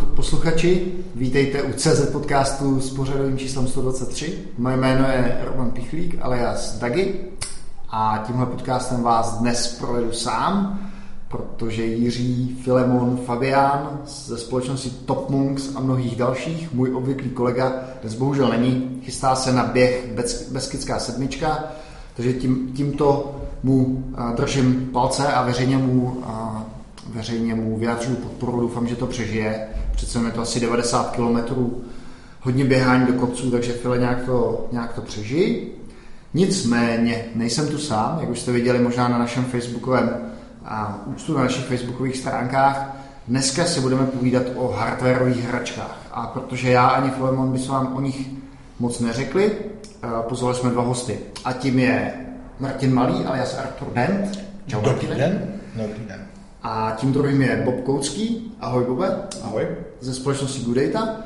posluchači, vítejte u CZ podcastu s pořadovým číslem 123. Moje jméno je Roman Pichlík, alias Dagi, a tímhle podcastem vás dnes provedu sám, protože Jiří, Filemon, Fabián ze společnosti TopMonks a mnohých dalších, můj obvyklý kolega, dnes bohužel není, chystá se na běh Beskydská sedmička, takže tímto mu držím palce a veřejně mu vyjádřuju podporu, doufám, že to přežije. Přece je to asi 90 km, hodně běhání do kopců, takže File nějak to přežij. Nicméně nejsem tu sám, jak už jste viděli možná na našem facebookovém účtu, na našich facebookových stránkách. Dneska si budeme povídat o hardwarových hračkách. A protože já ani Filemon by se vám o nich moc neřekli, pozvali jsme dva hosty. A tím je Martin Malý, alias Artur Dent. Čau, Martine. Dobrý den. A tím druhým je Bob Koucký. Ahoj, Bobe. Ahoj. Ze společnosti GoodData.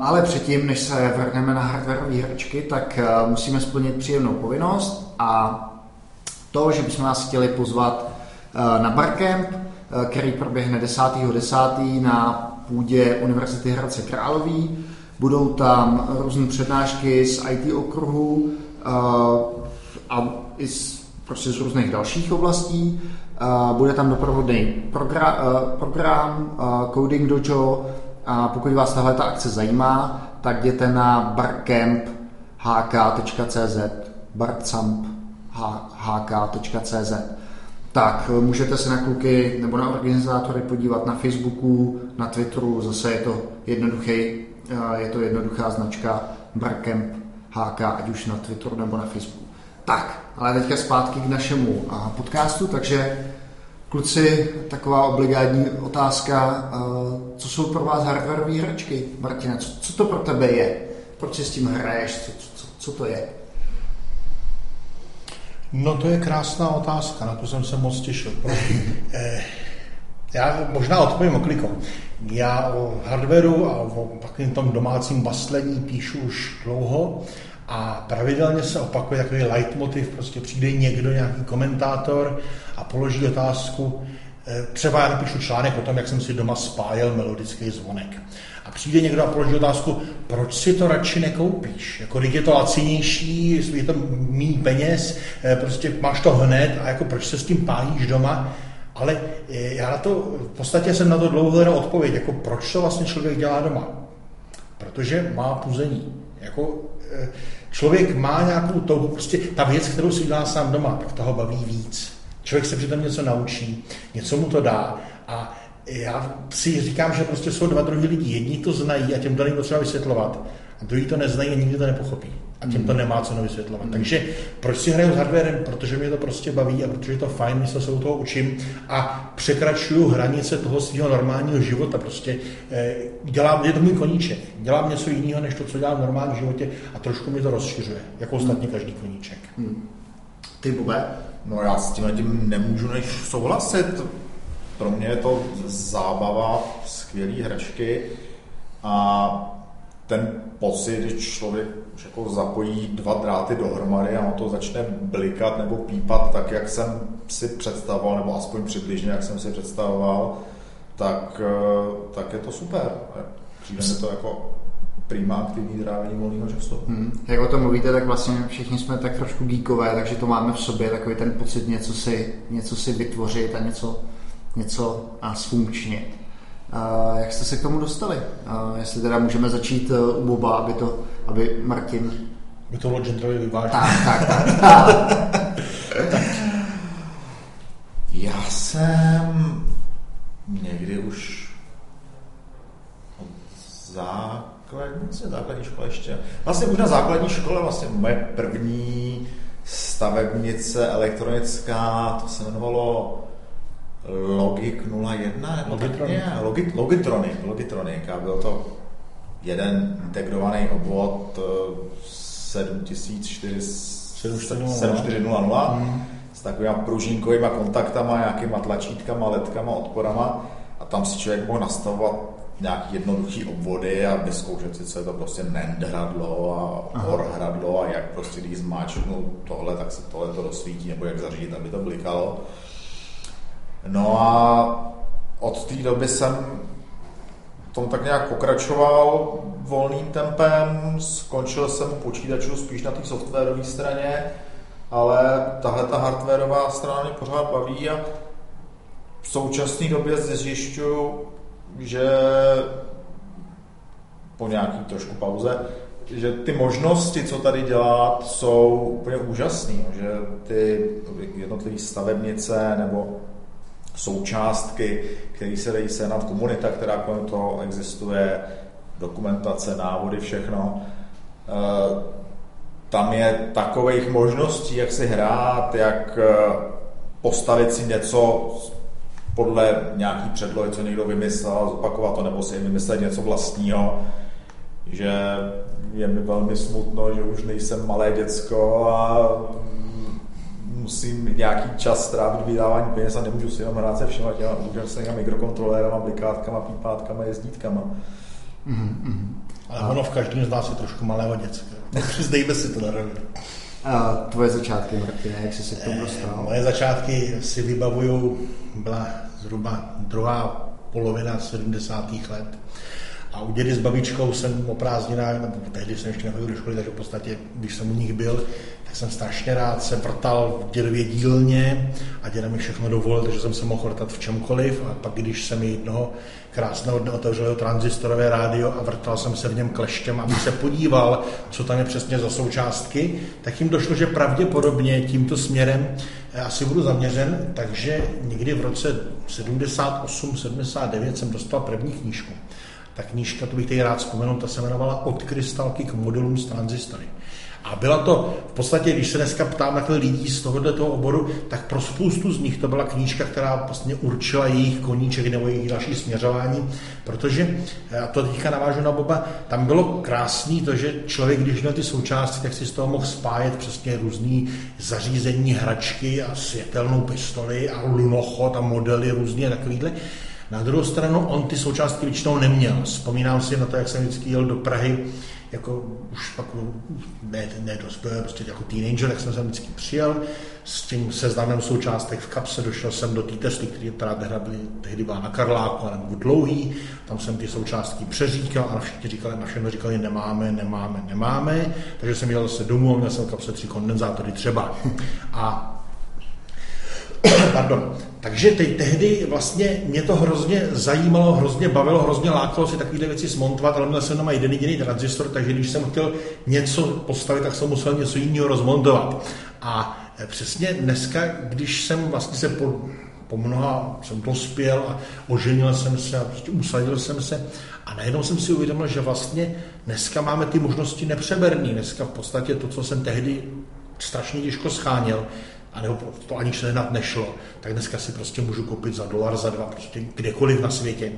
Ale předtím, než se vrhneme na hardwareové hračky, tak musíme splnit příjemnou povinnost, a to, že bychom vás chtěli pozvat na Barcamp, který proběhne 10.10. na půdě Univerzity Hradce Králové. Budou tam různé přednášky z IT okruhu a i prostě z různých dalších oblastí. Bude tam doprovodný program Coding Dojo, a pokud vás tahle ta akce zajímá, tak jděte na barcamphk.cz. Tak můžete se na kluky nebo na organizátory podívat na Facebooku, na Twitteru, zase je to jednoduchá značka barcamphk, ať už na Twitteru nebo na Facebooku. Tak, ale teďka zpátky k našemu podcastu, takže kluci, taková obligátní otázka, co jsou pro vás hardwareové hračky? Martina, co to pro tebe je? Proč si s tím hraješ? Co to je? No to je krásná otázka, na to jsem se moc těšil. Já možná odpovím oklikou. Já o hardwareu a o takovém tom domácím baslení píšu už dlouho, a pravidelně se opakuje takový leitmotiv, prostě přijde někdo, nějaký komentátor a položí otázku, třeba já napíšu článek o tom, jak jsem si doma spájel melodický zvonek. A přijde někdo a položí otázku, proč si to radši nekoupíš? Jako, když je to lacinější, je to méně peněz, prostě máš to hned a jako proč se s tím pájíš doma? Ale já na to, v podstatě jsem na to dlouho hledal odpověď, jako proč to vlastně člověk dělá doma? Protože má puzení. Jako, člověk má nějakou touhu, prostě ta věc, kterou si udělá sám doma, tak toho baví víc. Člověk se přitom něco naučí, něco mu to dá a já si říkám, že prostě jsou dva druhy lidí. Jedni to znají a těm to není potřeba vysvětlovat a druhý to neznají a nikdy to nepochopí a těm to nemá cenu vysvětlovat. Takže proč si hraju s hardwarem? Protože mě to prostě baví a protože je to fajn, když se u toho učím a překračuju hranice toho svého normálního života. Prostě je to můj koníček. Dělám něco jiného, než to, co dělám v normálním životě a trošku mě to rozšiřuje, jako ostatně každý koníček. Ty, Bube? No já s tím nemůžu než souhlasit. Pro mě je to zábava, skvělý hračky a ten pocit, když člověk už jako zapojí dva dráty dohromady a on to začne blikat nebo pípat tak, jak jsem si představoval, nebo aspoň přibližně, jak jsem si představoval, tak je to super. Přijde mi to jako prima aktivní trávení volného času. Jak o tom mluvíte, tak vlastně všichni jsme tak trošku geekové, takže to máme v sobě, takový ten pocit něco si vytvořit a něco a zfunkčnit. Jak jste se k tomu dostali? Jestli teda můžeme začít u Boba, aby Martin... By to bylo genderově vyvážené. Tak. Já jsem někdy už od základní škole ještě... Vlastně už na základní škole vlastně moje první stavebnice elektronická, to se jmenovalo... Logik 01, Logitronik, a byl to jeden integrovaný obvod 7400 s takovými pružínkovými kontaktama, nějakýma tlačítkama, ledkama, odporama a tam si člověk mohl nastavovat nějaký jednoduchý obvody a vyzkoušet si, co je to prostě NAND hradlo a OR hradlo a jak prostě, když zmáčknu tohle, tak se tohle to rozsvítí nebo jak zařídit, aby to blikalo. No a od té doby jsem tom tak nějak pokračoval volným tempem, skončil jsem u počítačů spíš na té softwarové straně, ale tahle ta hardwareová strana mě pořád baví a v současné době zjišťuju, že po nějaký trošku pauze, že ty možnosti, co tady dělat, jsou úplně úžasné, že ty jednotlivé stavebnice nebo součástky, které se dají sehnat, komunita, která kolem toho existuje, dokumentace, návody, všechno. Tam je takových možností, jak si hrát, jak postavit si něco podle nějaký předlohy, co někdo vymyslel, zopakovat to, nebo si vymyslet něco vlastního, že je mi velmi smutno, že už nejsem malé děcko a musím nějaký čas strávit vydávání peněz a nemůžu si jenom hrát se všema těma úžasnýma mikrokontrolérama, blikátkama, pípátkama, jezdítkama. Ale ono v každém z nás je trošku malého děcka. Přizdejme si to na rovinu. A tvoje začátky, Martine, jak jsi se k tomu dostal? Moje začátky si vybavuju, byla zhruba druhá polovina 70. let. A u dědy s babičkou jsem o prázdninách, nebo tehdy jsem ještě nechodil do školy, takže v podstatě, když jsem u nich byl, tak jsem strašně rád se vrtal v dědově dílně a děda mi všechno dovolil, takže jsem se mohl vrtat v čemkoliv. A pak, když jsem jednoho krásného dne otevřel tranzistorové rádio a vrtal jsem se v něm kleštěm, aby se podíval, co tam je přesně za součástky, tak jim došlo, že pravděpodobně tímto směrem asi budu zaměřen, takže někdy v roce 78-79 jsem dostal první knížku. Ta knížka, to bych tady rád vzpomenul, ta se jmenovala Od krystalky k modulům s tranzistory. A byla to, v podstatě, když se dneska ptám lidí z tohoto oboru, tak pro spoustu z nich to byla knížka, která vlastně určila jejich koníček nebo jejich další směřování, protože, a to teďka navážu na Boba, tam bylo krásný to, že člověk, když měl ty součástky, tak si z toho mohl spájet přesně různý zařízení, hračky a světelnou pistoli a lunochod a modely různě takovýhle. Na druhou stranu on ty součástky většinou neměl. Vzpomínám si na to, jak jsem vždycky jel do Prahy, jako už pak nedospěl, prostě jako teenager, jak jsem vždycky přijel s tím seznamem součástek v kapse, došel jsem do té Tesly, která tehdy byla na Karláku a nebo Dlouhý, tam jsem ty součástky přeříkal a na všechno říkali nemáme, takže jsem jel se domů a měl jsem v kapse 3 kondenzátory třeba. A pardon. Takže tehdy vlastně mě to hrozně zajímalo, hrozně bavilo, hrozně lákalo si takovéhle věci smontovat, ale měl jsem jenom jeden jediný transistor, takže když jsem chtěl něco postavit, tak jsem musel něco jiného rozmontovat. A přesně dneska, když jsem vlastně se po mnoha jsem dospěl a oženil jsem se a prostě usadil jsem se a najednou jsem si uvědomil, že vlastně dneska máme ty možnosti nepřeberný. Dneska v podstatě to, co jsem tehdy strašně těžko scháněl, a nebo to ani sehnat nešlo, tak dneska si prostě můžu koupit za $1, za $2, prostě kdekoliv na světě.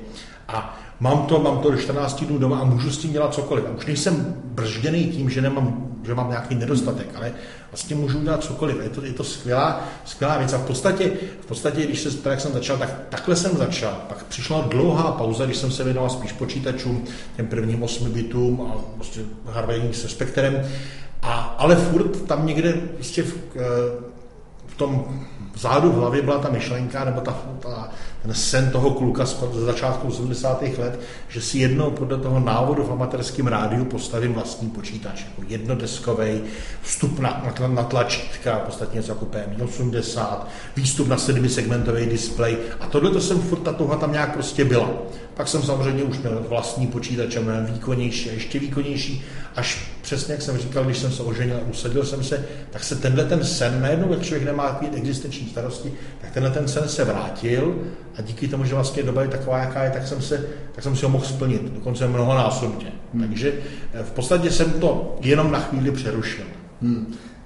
A mám to do 14 dnů doma a můžu s tím dělat cokoliv. A už nejsem brzděný tím, že mám nějaký nedostatek, ale vlastně můžu dělat cokoliv. Je to skvělá věc. A v podstatě když se tak jsem začal, tak takhle jsem začal. Pak přišla dlouhá pauza, když jsem se věnoval spíš počítačům, těm prvním 8 bitům a prostě harvejním se spektrem. Ale furt tam někde prostě v tom zádu v hlavě byla ta myšlenka, nebo ten sen toho kluka ze začátku 80. let, že si jednou podle toho návodu v amatérském rádiu postavím vlastní počítač, jako jednodeskovej, vstup na tlačítka, podstatně něco jako PM80, výstup na 7segmentový displej a tohleto jsem furt, ta touha tam nějak prostě byla. Pak jsem samozřejmě už měl vlastní počítač, měl výkonnější a ještě výkonnější, až přesně, jak jsem říkal, když jsem se oženil a usadil jsem se, tak se tenhle ten sen, najednou jak člověk nemá takový existenční starosti, tak tenhle ten sen se vrátil a díky tomu, že vlastně doba je taková, jaká je, tak jsem si ho mohl splnit, dokonce mnohonásobně. Takže v podstatě jsem to jenom na chvíli přerušil.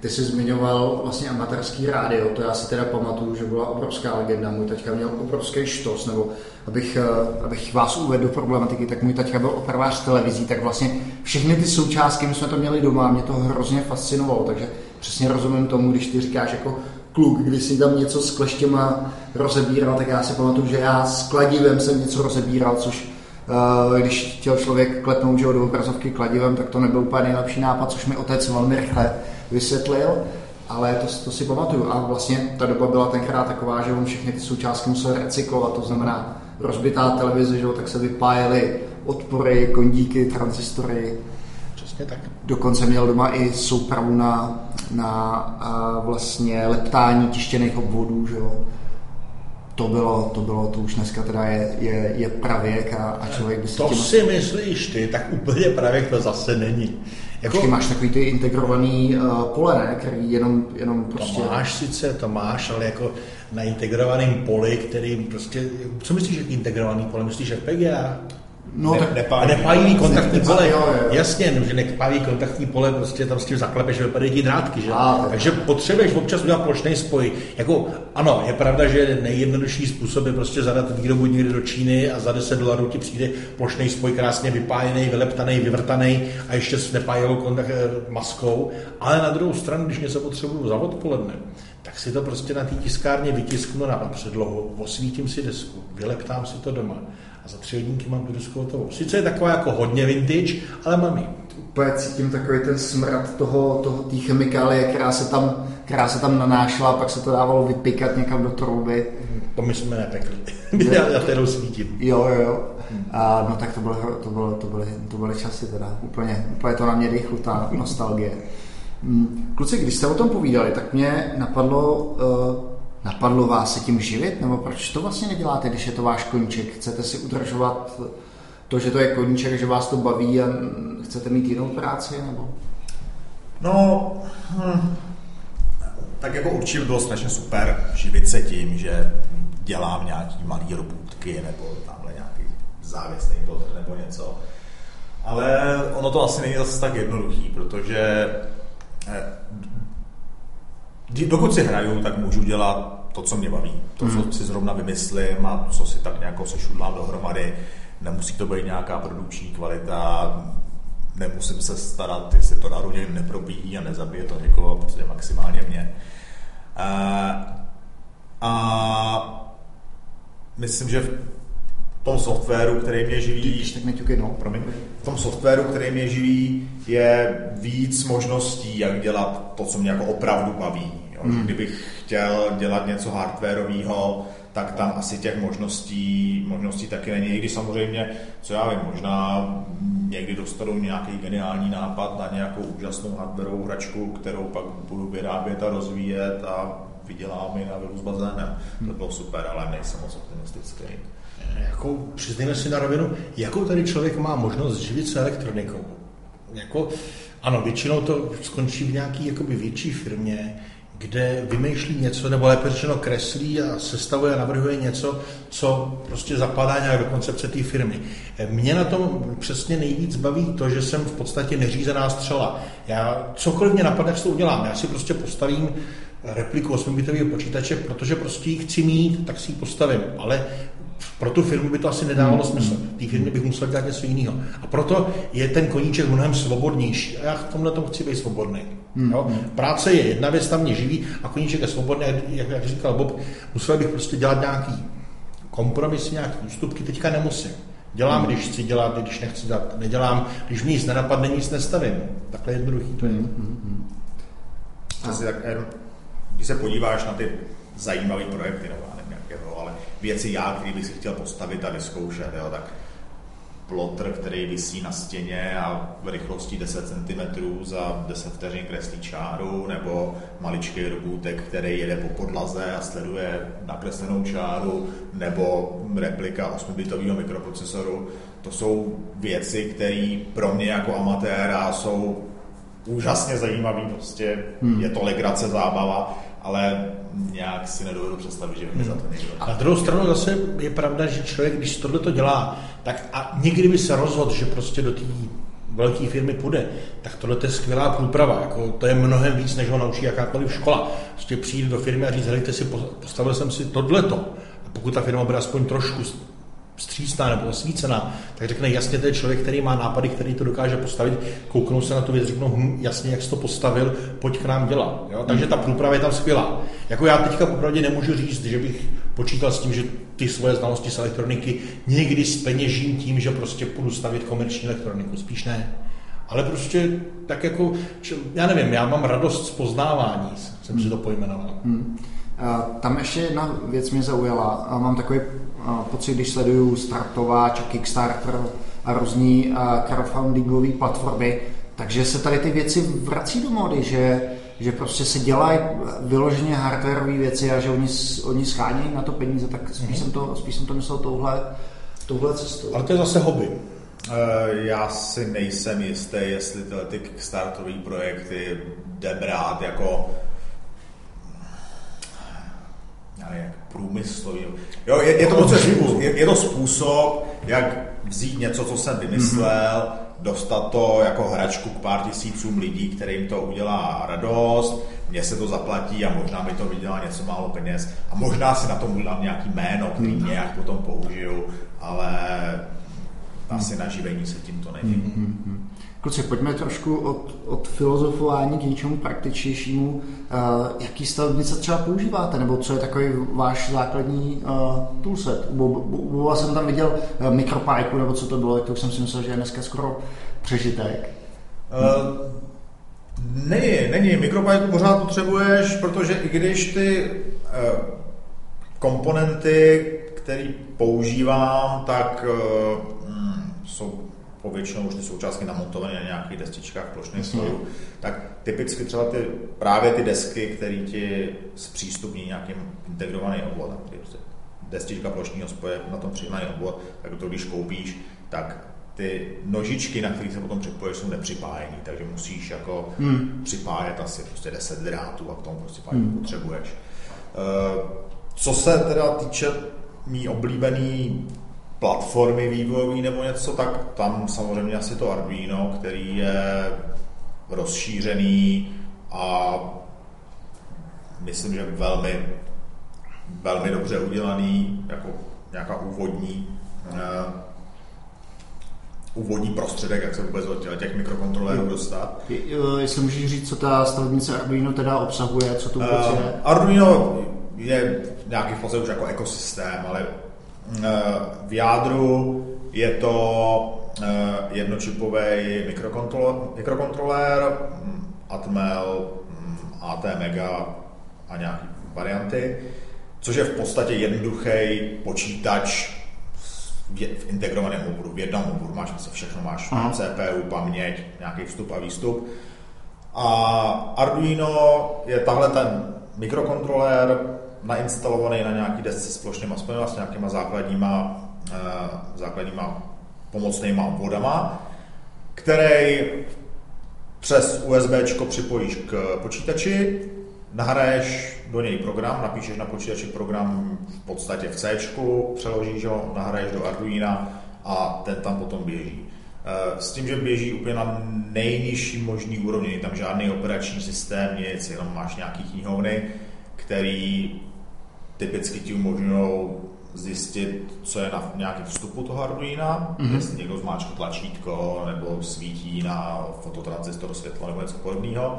Ty jsi zmiňoval vlastně amatérský rádio, to já si teda pamatuju, že byla obrovská legenda, můj taťka měl obrovský štos, nebo abych vás uvedl do problematiky, tak můj taťka byl opravář televizí, tak vlastně všechny ty součástky, my jsme to měli doma, mě to hrozně fascinovalo, takže přesně rozumím tomu, když ty říkáš jako kluk, když si tam něco s kleštěma rozebíral, tak já si pamatuju, že já s kladivem jsem něco rozebíral, což když chtěl člověk klepnout že do obrazovky kladivem, tak to nebyl úplně nejlepší nápad, což mi otec velmi rychle vysvětlil, ale to si pamatuju. A vlastně ta doba byla tenkrát taková, že on všechny ty součástky musel recyklovat, to znamená rozbitá televize, že tak se vypájely odpory, kondíky, transistory. Přesně tak. Dokonce měl doma i soupravu na vlastně leptání tištěných obvodů, že jo. To bylo, to už dneska teda je pravěk a člověk by si... si myslíš ty, tak úplně pravěk to zase není. Jako... Ty máš takový ty integrovaný pole, ne? Který jenom prostě... To máš, ale jako na integrovaném poli, který prostě... Co myslíš, jak integrovaný pole? Myslíš FPGA? No, nepájí kontaktní pole. Jo. Jasně, že nepájí kontaktní pole, prostě tam s tím zaklepeš, vypadají ti drátky, že? Takže potřebuješ občas udělat plošný spoj. Jako, ano, je pravda, že nejjednodušší způsob je prostě zadat výrobu někde do Číny a za $10 ti přijde plošný spoj krásně vypájený, vyleptaný, vyvrtaný a ještě s nepájivou kontakt maskou. Ale na druhou stranu, když něco potřebuju za odpoledne, tak si to prostě na té tiskárně vytisknu na předlohu, osvítím si desku, vyleptám si to doma. A za 3 hodinky mám tu desku hotovou. Sice je taková jako hodně vintage, ale mám ji. Úplně cítím takový ten smrad té chemikálie, která se tam nanášela, pak se to dávalo vypikat někam do trouby. To my jsme nepekli. Já kterou svítím. Jo. A, no tak to byly časy teda. Úplně to na mě rychlu, ta nostalgie. Kluci, když jste o tom povídali, tak mě napadlo... Napadlo vás se tím živit? Nebo proč to vlastně neděláte, když je to váš koníček? Chcete si udržovat to, že to je koníček, že vás to baví a chcete mít jinou práci? Nebo? No, tak jako určitě bylo strašně super živit se tím, že dělám nějaký malý robůtky nebo tamhle nějaký závěsný plotr nebo něco. Ale ono to asi není zase tak jednoduchý, protože... Dokud si hraju, tak můžu dělat to, co mě baví. To, co si zrovna vymyslím a co si tak nějak sešudlám dohromady. Nemusí to být nějaká produkční kvalita. Nemusím se starat, jestli to na rodinu nepropíjí a nezabije to někoho, protože maximálně mě. A myslím, že v tom softwaru, který mě živí... V tom softwaru, který mě živí, je víc možností, jak dělat to, co mě jako opravdu baví. Jo? Kdybych chtěl dělat něco hardwarového, tak tam asi těch možností taky není. I když samozřejmě, co já vím, možná někdy dostanu nějaký geniální nápad na nějakou úžasnou hardwarovou hračku, kterou pak budu vyrábět a rozvíjet a vydělám ji na vilu s bazénem. To bylo super, ale nejsem moc optimistický. Jako, přiznejme si na rovinu, jakou tady člověk má možnost živit se elektronikou? Jako, ano, většinou to skončí v nějaké jakoby větší firmě, kde vymýšlí něco, nebo lépe řečeno kreslí a sestavuje a navrhuje něco, co prostě zapadá nějak do koncepce té firmy. Mě na tom přesně nejvíc baví to, že jsem v podstatě neřízená střela. Já cokoliv mě napadne, co to udělám. Já si prostě postavím repliku 8-bitového počítače, protože prostě ji chci mít, tak si ji postavím. Ale pro tu firmu by to asi nedávalo smysl. Té firmě bych musel dělat něco jiného. A proto je ten koníček mnohem svobodnější. A já v tomhle tom chci být svobodný. Jo? Práce je jedna věc, tam mě živí a koníček je svobodný. Jak říkal Bob, musel bych prostě dělat nějaký kompromis, nějaký ústupky. Teďka nemusím. Dělám, když chci dělat, když nechci dělat, nedělám. Když mě nic nenapadne, nic nestavím. Takhle jednoduchý to je. Když se podíváš na ty zajímavé projekty, ale věci já, který bych si chtěl postavit a vyzkoušet, jo, tak plotr, který visí na stěně a v rychlosti 10 cm za 10 vteřin kreslí čáru, nebo maličký robůtek, který jede po podlaze a sleduje nakreslenou čáru, nebo replika 8-bitového mikroprocesoru. To jsou věci, které pro mě jako amatéra jsou úžasně zajímavý, prostě je to legrace, zábava, ale nějak si nedovedu představit, že by mi za to někdo. A na druhou stranu zase je pravda, že člověk, když tohleto dělá, tak a někdy by se rozhodl, že prostě do té velké firmy půjde, tak tohle je skvělá průprava, jako to je mnohem víc, než ho naučí jakákoliv škola. Prostě přijít do firmy a říct, hledajte si, postavil jsem si tohleto. A pokud ta firma bude aspoň trošku vstřícná nebo osvícená, tak řekne jasně, to je člověk, který má nápady, který to dokáže postavit, kouknou se na tu věc, řeknou jasně, jak jsi to postavil, pojď k nám dělat. Jo? Takže ta průprava je tam skvělá. Jako já teďka opravdu nemůžu říct, že bych počítal s tím, že ty svoje znalosti z elektroniky někdy zpeněžím tím, že prostě půjdu stavět komerční elektroniku. Spíš ne. Ale prostě tak jako, já nevím, já mám radost z poznávání, jsem si to pojmenoval. Tam ještě jedna věc mě zaujala. Mám takový pocit, když sleduju startováč a Kickstarter a různý crowdfundingové platformy, takže se tady ty věci vrací do módy, že prostě se dělají vyloženě hardwareové věci a že oni schánějí na to peníze, tak spíš jsem to myslel touhle cestou. Ale to je zase hobby. Já si nejsem jistý, jestli tyhle ty kickstarterové projekty jde brát jako průmyslový. Jo, je to moc živou. Je to způsob, jak vzít něco, co jsem vymyslel, dostat to jako hračku k pár tisícům lidí, kterým to udělá radost, mně se to zaplatí a možná mi to vydělá něco málo peněz a možná si na tom udělám nějaký jméno, který nějak potom použiju, ale asi na živení se tím to není. Kluci, pojďme trošku od filozofování k něčemu praktičnějšímu. Jaký stavebnice třeba používáte? Nebo co je takový váš základní toolset? Já jsem tam viděl mikropájku, nebo co to bylo, tak to už jsem si myslel, že je dneska skoro přežitek. Není. Mikropájku pořád potřebuješ, protože i když ty komponenty, které používám, tak jsou povětšinou už ty součástky namontované na nějakých destičkách plošných strojů, tak typicky třeba právě ty desky, které ti zpřístupní nějakým integrovaný obvod, destička plošního spoje na tom přihnaný obvod, tak to když koupíš, tak ty nožičky, na kterých se potom připojíš, jsou nepřipájení, takže musíš jako připájet asi prostě 10 drátů a k tomu prostě potřebuješ. Co se teda týče mý oblíbený platformy vývojové nebo něco, tak tam samozřejmě asi to Arduino, který je rozšířený a myslím, že velmi, velmi dobře udělaný, jako nějaká úvodní prostředek, jak se vůbec od těch mikrokontrolerů dostat. Jestli můžeš říct, co ta stavebnice Arduino teda obsahuje, co to vůbec je? Arduino je nějaký v podstatě už jako ekosystém, ale v jádru je to jednočipový mikrokontrolér, Atmel, ATmega a nějaké varianty, což je v podstatě jednoduchý počítač v integrovaném oboru, v jednom oboru, máš všechno, CPU, paměť, nějaký vstup a výstup. A Arduino je tahle ten mikrokontrolér, nainstalovaný na nějaký desce s plošným aspoň s nějakýma základníma pomocnýma obvodama, který přes USBčko připojíš k počítači, nahraješ do něj program, napíšeš na počítači program v podstatě v Cčku, přeložíš ho, nahraješ do Arduina a ten tam potom běží. S tím, že běží úplně na nejnižší možný úrovni, není tam žádný operační systém, nic, jenom máš nějaký knihovny, který typicky ti umožňují zjistit, co je na nějakém vstupu toho Arduina, jestli někdo zmáčkne tlačítko nebo svítí na fototransistor světla nebo něco podobného.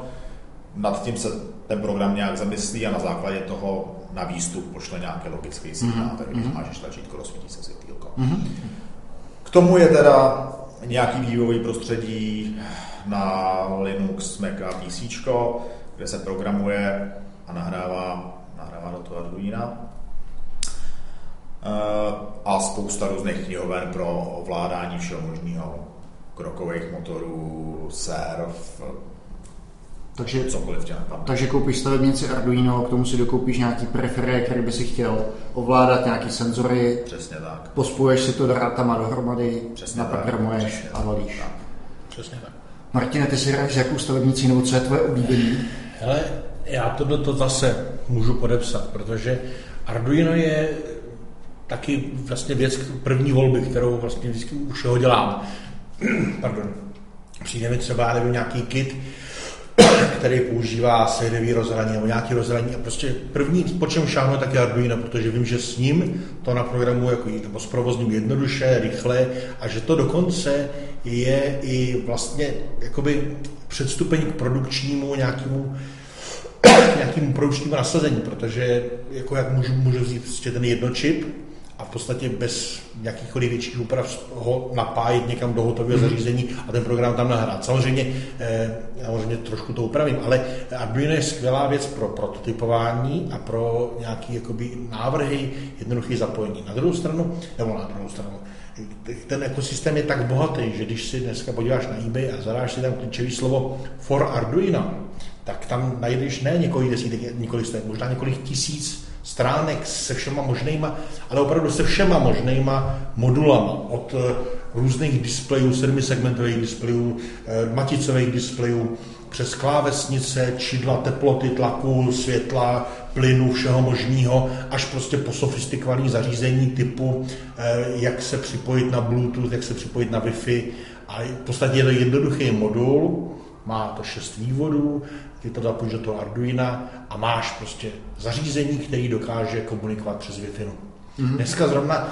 Nad tím se ten program nějak zamyslí a na základě toho na výstup pošle nějaké logické signál, takže když máš tlačítko, rozsvítí se světýlko. K tomu je teda nějaký vývojový prostředí na Linux, Mac a PC, kde se programuje a nahrává do toho Arduina a spousta různých knihoven pro ovládání všeho možného, krokových motorů, serv, cokoliv tě napadne. Takže koupíš stavebnici Arduino, k tomu si dokoupíš nějaký preferie, který by si chtěl ovládat, nějaký senzory. Přesně tak. Pospojuješ si to drátama dohromady, naprogramuješ a valíš. Tak. Přesně tak. Martine, ty si hraješ s jakou stavebnicí, nebo co je tvoje oblíbení? Hele, já to zase můžu podepsat, protože Arduino je taky vlastně věc první volby, kterou vlastně vždycky u všeho dělám. Pardon. Přijde mi třeba nějaký kit, který používá sériové rozhraní nebo nějaké rozhraní a prostě první, po čem šáhnu, tak je Arduino, protože vím, že s ním to naprogramuji jako s provozním jednoduše, rychle a že to dokonce je i vlastně jakoby předstupeň k produkčnímu nějakému produkčnímu nasazení, protože jako jak můžu vzít prostě ten jednočip a v podstatě bez jakýchkoliv větších úprav ho napájit někam do hotového zařízení a ten program tam nahrát. Samozřejmě trošku to upravím, ale Arduino je skvělá věc pro prototypování a pro nějaké návrhy jednoduché zapojení. Na druhou stranu, ten ekosystém je tak bohatý, že když si dneska podíváš na eBay a zadáš si tam klíčové slovo for Arduino, tak tam najdeš ne několik desítek, několik stek, možná několik tisíc stránek se všema možnýma, ale opravdu se všema možnýma modulama, od různých displejů, 7segmentových displejů, maticových displejů, přes klávesnice, čidla, teploty, tlaku, světla, plynu, všeho možného, až prostě po sofistikované zařízení typu, jak se připojit na Bluetooth, jak se připojit na Wi-Fi. A v podstatě je to jednoduchý modul, má to 6 vývodů, ty to zapojíš do toho Arduina a máš prostě zařízení, který dokáže komunikovat přes Wi-Fi. Mm-hmm. Dneska zrovna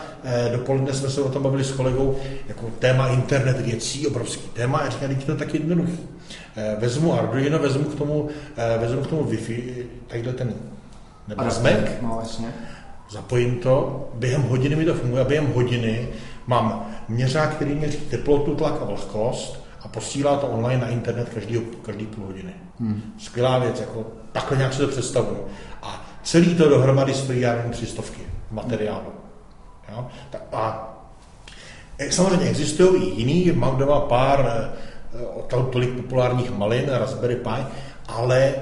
dopoledne jsme se o tom bavili s kolegou, jako téma internet věcí, obrovský téma, a říkám, to je taky jednoduchý. Vezmu Arduino, vezmu k tomu Wi-Fi, takhle ten nebazmek, no, zapojím to, během hodiny mi to funguje, během hodiny mám měřák, který měří teplotu, tlak a vlhkost, a posílá to online na internet každý půl hodiny. Skvělá věc, jako takhle nějak se to představuju. A celý to dohromady stojí jenom 300 materiálu. Jo? A samozřejmě existují i jiný, mám doma pár tolik populárních malin, Raspberry Pi, ale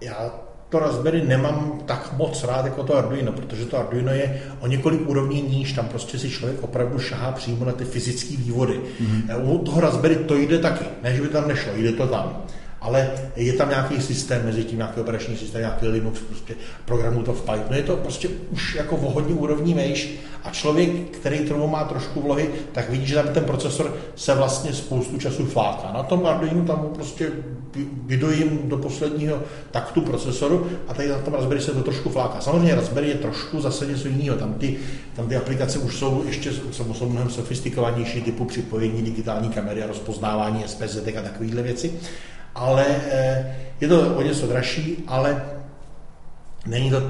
já to Raspberry nemám tak moc rád jako to Arduino, protože to Arduino je o několik úrovní níž, tam prostě si člověk opravdu šahá přímo na ty fyzické vývody. Mm-hmm. U toho Raspberry to jde taky, ne že by tam nešlo, jde to tam. Ale je tam nějaký systém, mezi tím nějaký operační systém, nějaký Linux, prostě programu to v Pythonu. No je to prostě už jako o hodně úrovní vejš a člověk, který tomu má trošku vlohy, tak vidí, že tam ten procesor se vlastně spoustu času fláká. Na tom Arduinu tam prostě vydojím do posledního taktu procesoru a tady na tom Raspberry se to trošku fláká. Samozřejmě Raspberry je trošku zase něco jiného, tam ty aplikace už jsou ještě jsou mnohem sofistikovanější, typu připojení digitální kamery a rozpoznávání SPZ a takovýhle věci. Ale je to o něco dražší, ale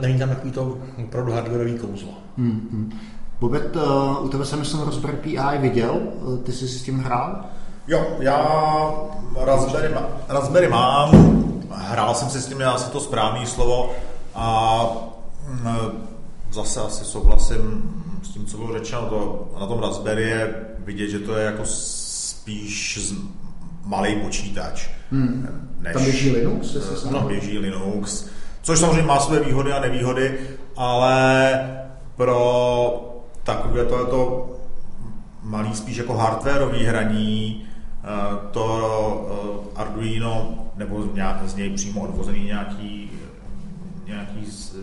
není tam takový to opravdu hardwareový kouzlo. Bobet, u tebe jsem myslím Raspberry Pi viděl, ty jsi si s tím hrál? Jo, já Raspberry mám, hrál jsem si s tím, já si to správný slovo a zase asi souhlasím s tím, co bylo řečeno, to, na tom Raspberry je vidět, že to je jako spíš malý počítač. Než, tam běží Linux? Což samozřejmě má své výhody a nevýhody, ale pro takové to malý spíš jako hardwareový hraní to Arduino nebo nějak z něj přímo odvozený nějaký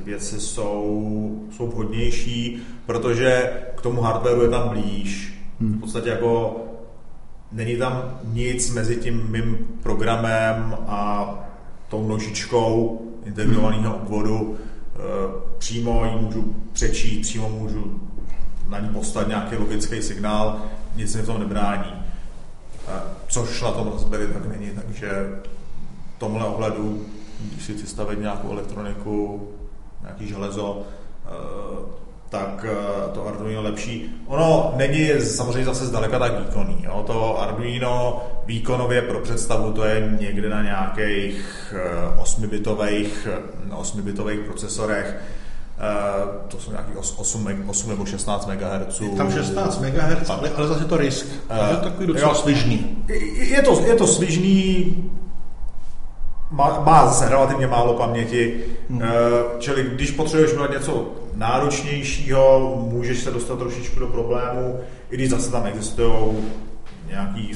věci jsou vhodnější, protože k tomu hardwareu je tam blíž. V podstatě jako není tam nic mezi tím mým programem a tou nožičkou integrovaného obvodu. Přímo ji můžu přečíst, přímo můžu na ní poslat nějaký logický signál, nic mi v tom nebrání. Což na tom Raspberry tak není, takže v tomhle ohledu, když si chci stavit nějakou elektroniku, nějaký železo, tak to Arduino lepší. Ono není samozřejmě zase zdaleka tak výkonný. Jo? To Arduino výkonově pro představu to je někde na nějakých 8-bitových procesorech. To jsou nějakých 8 nebo 16 MHz. Je tam 16 MHz, ale zase to RISC. Je to takový docela svižný. Je to svižný, má zase relativně málo paměti, čili když potřebuješ mít něco náročnějšího, můžeš se dostat trošičku do problému, i když zase tam existují nějaký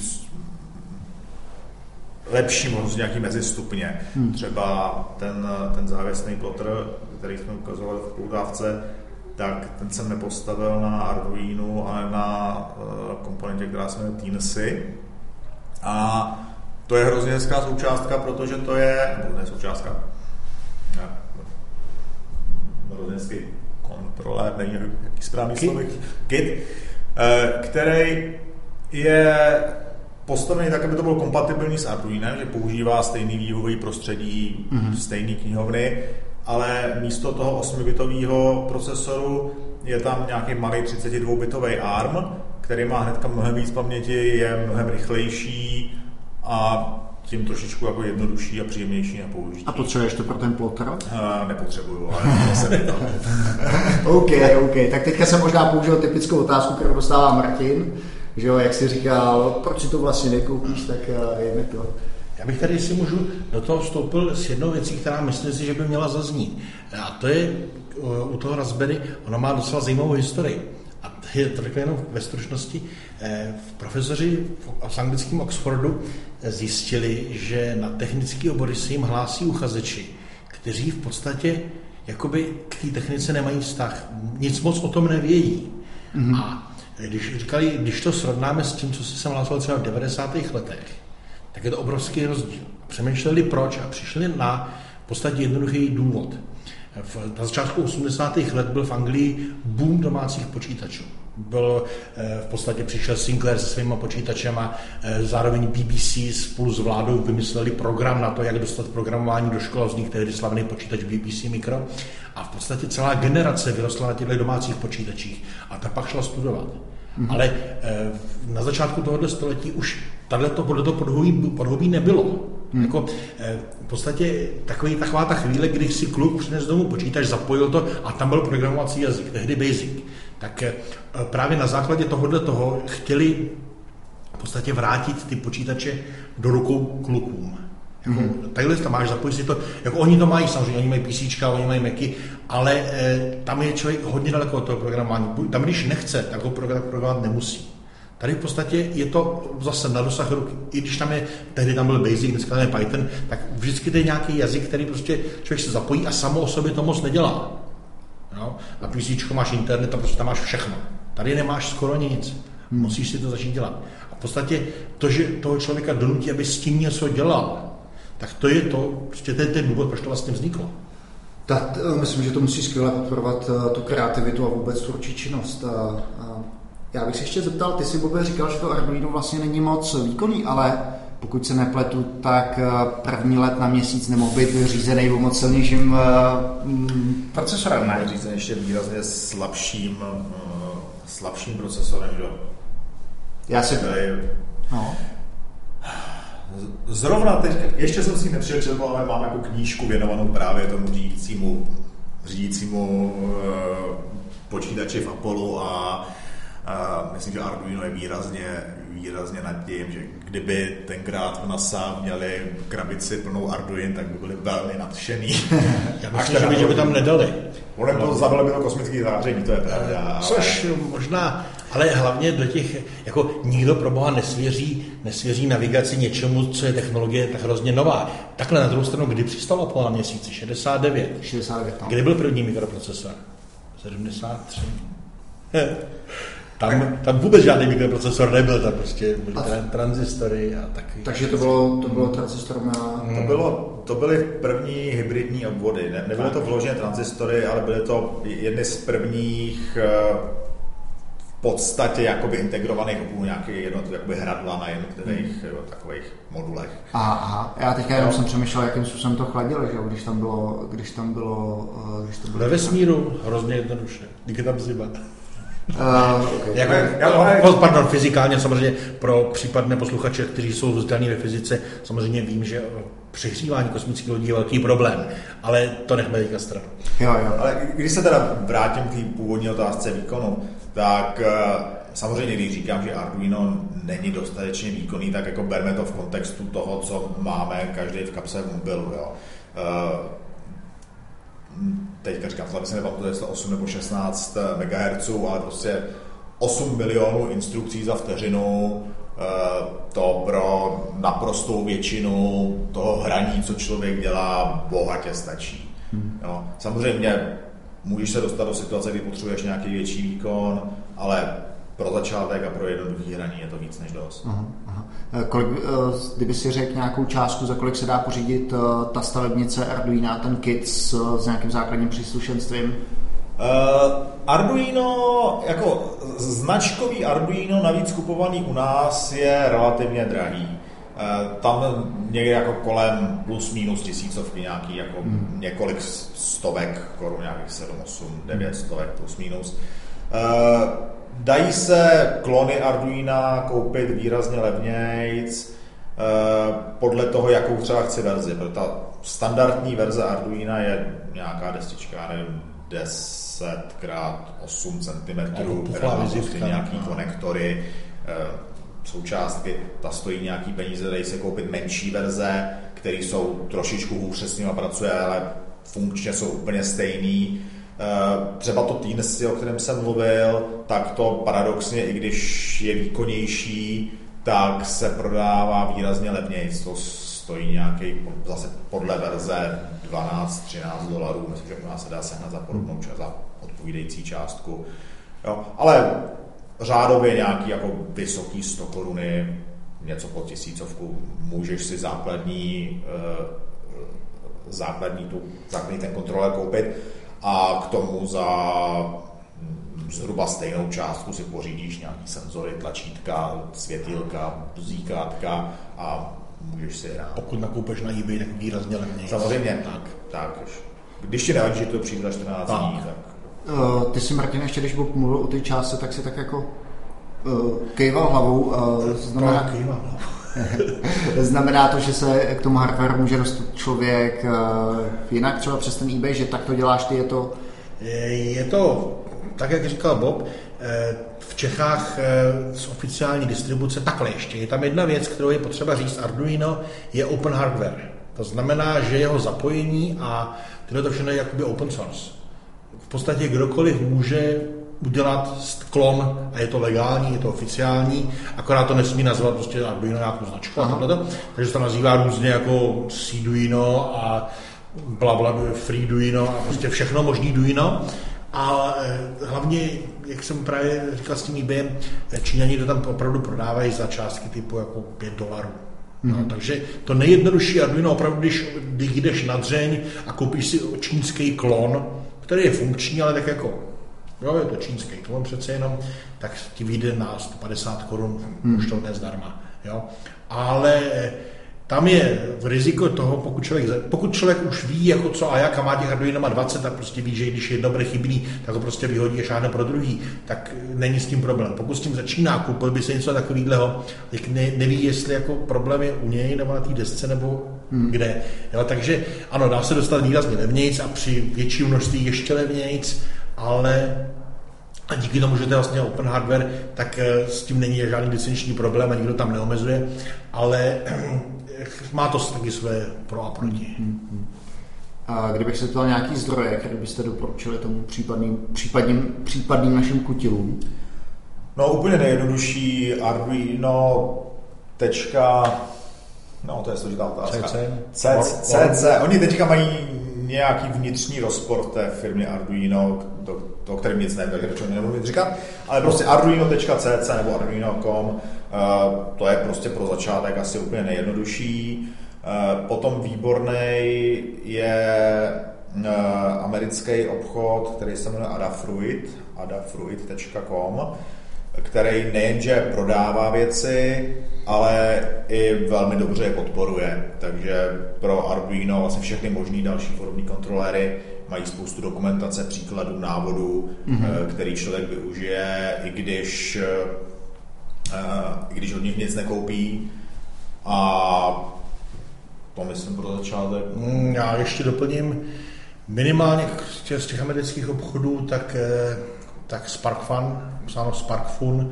lepší možnost, nějaký mezistupně. Třeba ten závěsný plotr, který jsme ukazovali v poutávce, tak ten jsem nepostavil na Arduinu, ale na komponentě, která se jmenuje Teensy. A to je hrozně hezká součástka, protože to je, nebo ne součástka, hrozně hezký kontroler, nevím, jaký správný slovek, kit, který je postavený tak, aby to bylo kompatibilní s Arduinem, že používá stejný vývojový prostředí, stejné knihovny, ale místo toho 8-bitového procesoru je tam nějaký malý 32-bitový ARM, který má hnedka mnohem víc paměti, je mnohem rychlejší, a tím trošičku jako jednodušší a příjemnější na použití. A potřebuješ to pro ten plotter? Nepotřebuju, ale se mi tam. OK, tak teďka jsem možná použil typickou otázku, kterou dostává Martin, že jo, jak jsi říkal, proč si to vlastně nekoupíš, tak je mi to. Já bych tady si můžu do toho vstoupil s jednou věcí, která myslím si, že by měla zaznít. A to je u toho Raspberry, ono má docela zajímavou historii. A to řekne jenom ve stručnosti. Profesoři v anglickém Oxfordu zjistili, že na technické obory se jim hlásí uchazeči, kteří v podstatě jakoby k té technice nemají vztah. Nic moc o tom nevědí. Mm-hmm. A když říkali, když to srovnáme s tím, co si jsem hlásil třeba v 90. letech, tak je to obrovský rozdíl. Přemýšleli proč a přišli na v podstatě jednoduchý důvod. Na začátku 80. let byl v Anglii boom domácích počítačů. V podstatě přišel Sinclair se svýma počítačema, zároveň BBC spolu s vládou vymysleli program na to, jak dostat programování do školy, vznikl tehdy slavný počítač BBC Micro. A v podstatě celá generace vyrostla na těchto domácích počítačích a ta pak šla studovat. Mm-hmm. Ale na začátku tohoto století už tohleto podhoubí nebylo. Jako, v podstatě taková ta chvíle, když si kluk přines domů počítač, zapojil to a tam byl programovací jazyk, tehdy BASIC. Tak právě na základě toho chtěli v podstatě vrátit ty počítače do rukou klukům. Jako, takhle to máš, zapojit si to, jako oni to mají samozřejmě, oni mají PCčka, oni mají Macy, ale tam je člověk hodně daleko od toho programování. Tam když nechce, tak ho programovat nemusí. Tady v podstatě je to zase na dosah ruky. I když tehdy tam byl BASIC, dneska tam je Python, tak vždycky to je nějaký jazyk, který prostě člověk se zapojí a samo o sobě to moc nedělá. No? A PCčko máš internet a prostě tam máš všechno. Tady nemáš skoro nic. Musíš si to začít dělat. A v podstatě to, že toho člověka donutí, aby s tím něco dělal, tak to je to, prostě ten důvod, proč to vlastně vzniklo. Tak myslím, že to musí skvěle podporovat tu kreativitu a vůbec tu určitě činnost. Já bych se ještě zeptal, ty si, Bobe, říkal, že to Arduino vlastně není moc výkonný, ale pokud se nepletu, tak první let na měsíc nemohl být řízený o moc silnějším procesorem. Ne, řízený ještě výrazně slabším procesorem. Já si... No. Zrovna teď, ještě jsem si nepřišel, ale mám jako knížku věnovanou právě tomu řídícímu počítači v Apollo a myslím, že Arduino je výrazně nad tím, že kdyby tenkrát v NASA měli krabici plnou Arduin, tak by byli velmi nadšený. Já myslím, že by tam nedali. Ono to zabilo kosmický záření, to je pravda. Což možná... Ale hlavně do těch, jako nikdo pro boha nesvěří navigaci něčemu, co je technologie tak hrozně nová. Takhle na druhou stranu, kdy přistalo Apollo na měsíci? 69. Kdy byl první mikroprocesor? 73. Tam vůbec žádný mikroprocesor nebyl, tam prostě byly tranzistory a takový. Takže to bylo tranzistorem a... To byly první hybridní obvody, ne? Nebyly to vložené tranzistory, ale byly to jedny z prvních... v podstatě jakoby integrovaných obou nějakých jakoby hradla na jednotlivých takových modulech. Aha, já teďka jenom jsem přemýšlel, jakým způsobem to chladilo, že? Když tam bylo... Ve vesmíru hrozně jednoduše, díky tam zima. Pardon, fyzikálně samozřejmě pro případné posluchače, kteří jsou vzdělaní ve fyzice, samozřejmě vím, že přehřívání kosmických lodí je velký problém, ale to nechme teďka stranu. Jo, ale když se teda vrátím k té původní otázce výkonu, tak samozřejmě, když říkám, že Arduino není dostatečně výkonný, tak jako berme to v kontextu toho, co máme každý v kapse v mobilu. Jo. Teďka říkám, že se nepamatuji, jestli 8 nebo 16 MHz, ale prostě 8 milionů instrukcí za vteřinu, to pro naprostou většinu toho hraní, co člověk dělá, bohatě stačí. Jo. Samozřejmě můžeš se dostat do situace, kdy potřebuješ nějaký větší výkon, ale pro začátek a pro jednoduchý hraní je to víc než dost. Aha. Kolik, kdyby si řekl nějakou částku, za kolik se dá pořídit ta stavebnice Arduino, ten kit s nějakým základním příslušenstvím? Arduino, jako značkový Arduino, navíc kupovaný u nás, je relativně drahý. Tam někde jako kolem plus minus tisícovky nějaký, jako několik stovek korun, nějakých 7, 8, 9 stovek plus minus. Dají se klony Arduina koupit výrazně levnějc. podle toho, jakou třeba chci verzi. Protože ta standardní verze Arduina je nějaká destička, nevím, 10x8 cm, která má nějaký konektory, součástky, ta stojí nějaký peníze, dají se koupit menší verze, které jsou trošičku hůře s nima pracuje, ale funkčně jsou úplně stejný. Třeba to Teensy, o kterém jsem mluvil, tak to paradoxně, i když je výkonnější, tak se prodává výrazně levněji. To stojí nějaký, zase podle verze, $12–13. Myslím, že u nás se dá sehnat za podobnou část, za odpovídající částku. Jo, ale řádově nějaký jako vysoký 100 koruny, něco pod tisícovku, můžeš si základní ten kontroler koupit a k tomu za zhruba stejnou částku si pořídíš nějaký senzory, tlačítka, světýlka, bzíkátka a můžeš si hrát. Pokud nakoupeš na eBay, tak výrazně levněji. Samozřejmě, tak. Když ti nevadí, že to přijde za 14 dní, tak... Ty si, Martin, ještě když Bob mluvil o té částce, tak si tak jako kejval hlavou. Znamená to, že se k tomu hardwareu může dostat člověk jinak třeba přes ten eBay, že tak to děláš ty, je to... Je to, tak jak říkal Bob, v Čechách z oficiální distribuce takhle ještě. Je tam jedna věc, kterou je potřeba říct, Arduino je open hardware. To znamená, že jeho zapojení a tyhle to všechno je jakoby open source. V podstatě kdokoliv může udělat klon a je to legální, je to oficiální, akorát to nesmí nazvat prostě Arduino nějakou značku a tohleto, takže se to nazývá různě jako Cduino a blablabla, Freeduino a prostě všechno možný Duino. A hlavně, jak jsem právě říkal s tím eBayem, Číňani to tam opravdu prodávají za částky typu jako $5. No, takže to nejjednodušší Arduino opravdu, když jdeš na dřeň a koupíš si čínský klon, který je funkční, ale tak jako, jo, je to čínský klon přece jenom, tak ti vyjde na 150 korun, už to dnes zdarma, jo. Ale tam je riziko toho, pokud člověk už ví, jako co a jak, a má těch Arduinama 20, tak prostě ví, že když jedno bude chybný, tak ho prostě vyhodí a šáhne pro druhý, tak není s tím problém. Pokud s tím začíná, koupil by se něco takového, tak neví, jestli jako problém je u něj, nebo na té desce, nebo kde. Jo, takže ano, dá se dostat výrazně levnějc a při větší množství ještě levnějc, ale a díky tomu, že to je vlastně open hardware, tak s tím není žádný licenční problém a nikdo tam neomezuje, ale má to taky své pro a proti. A kdybych se ptal nějaký zdroje, které byste doporučili tomu případným našim kutilům? No úplně nejjednodušší to je složitá otázka. CC. Oni teďka mají nějaký vnitřní rozpor té firmy Arduino, o kterém nic nevím, takže nebudu nic říkat, ale prostě arduino.cz nebo arduino.com, to je prostě pro začátek asi úplně nejjednodušší. Potom výborný je americký obchod, který se jmenuje Adafruit, adafruit.com, který nejenže prodává věci, ale i velmi dobře je podporuje. Takže pro Arduino vlastně všechny možný další podobné kontrolery mají spoustu dokumentace, příkladů, návodů, který člověk využije, i když od nich nic nekoupí. A to myslím pro začátek. Já ještě doplním, minimálně z těch amerických obchodů, tak Sparkfun, psáno Sparkfun,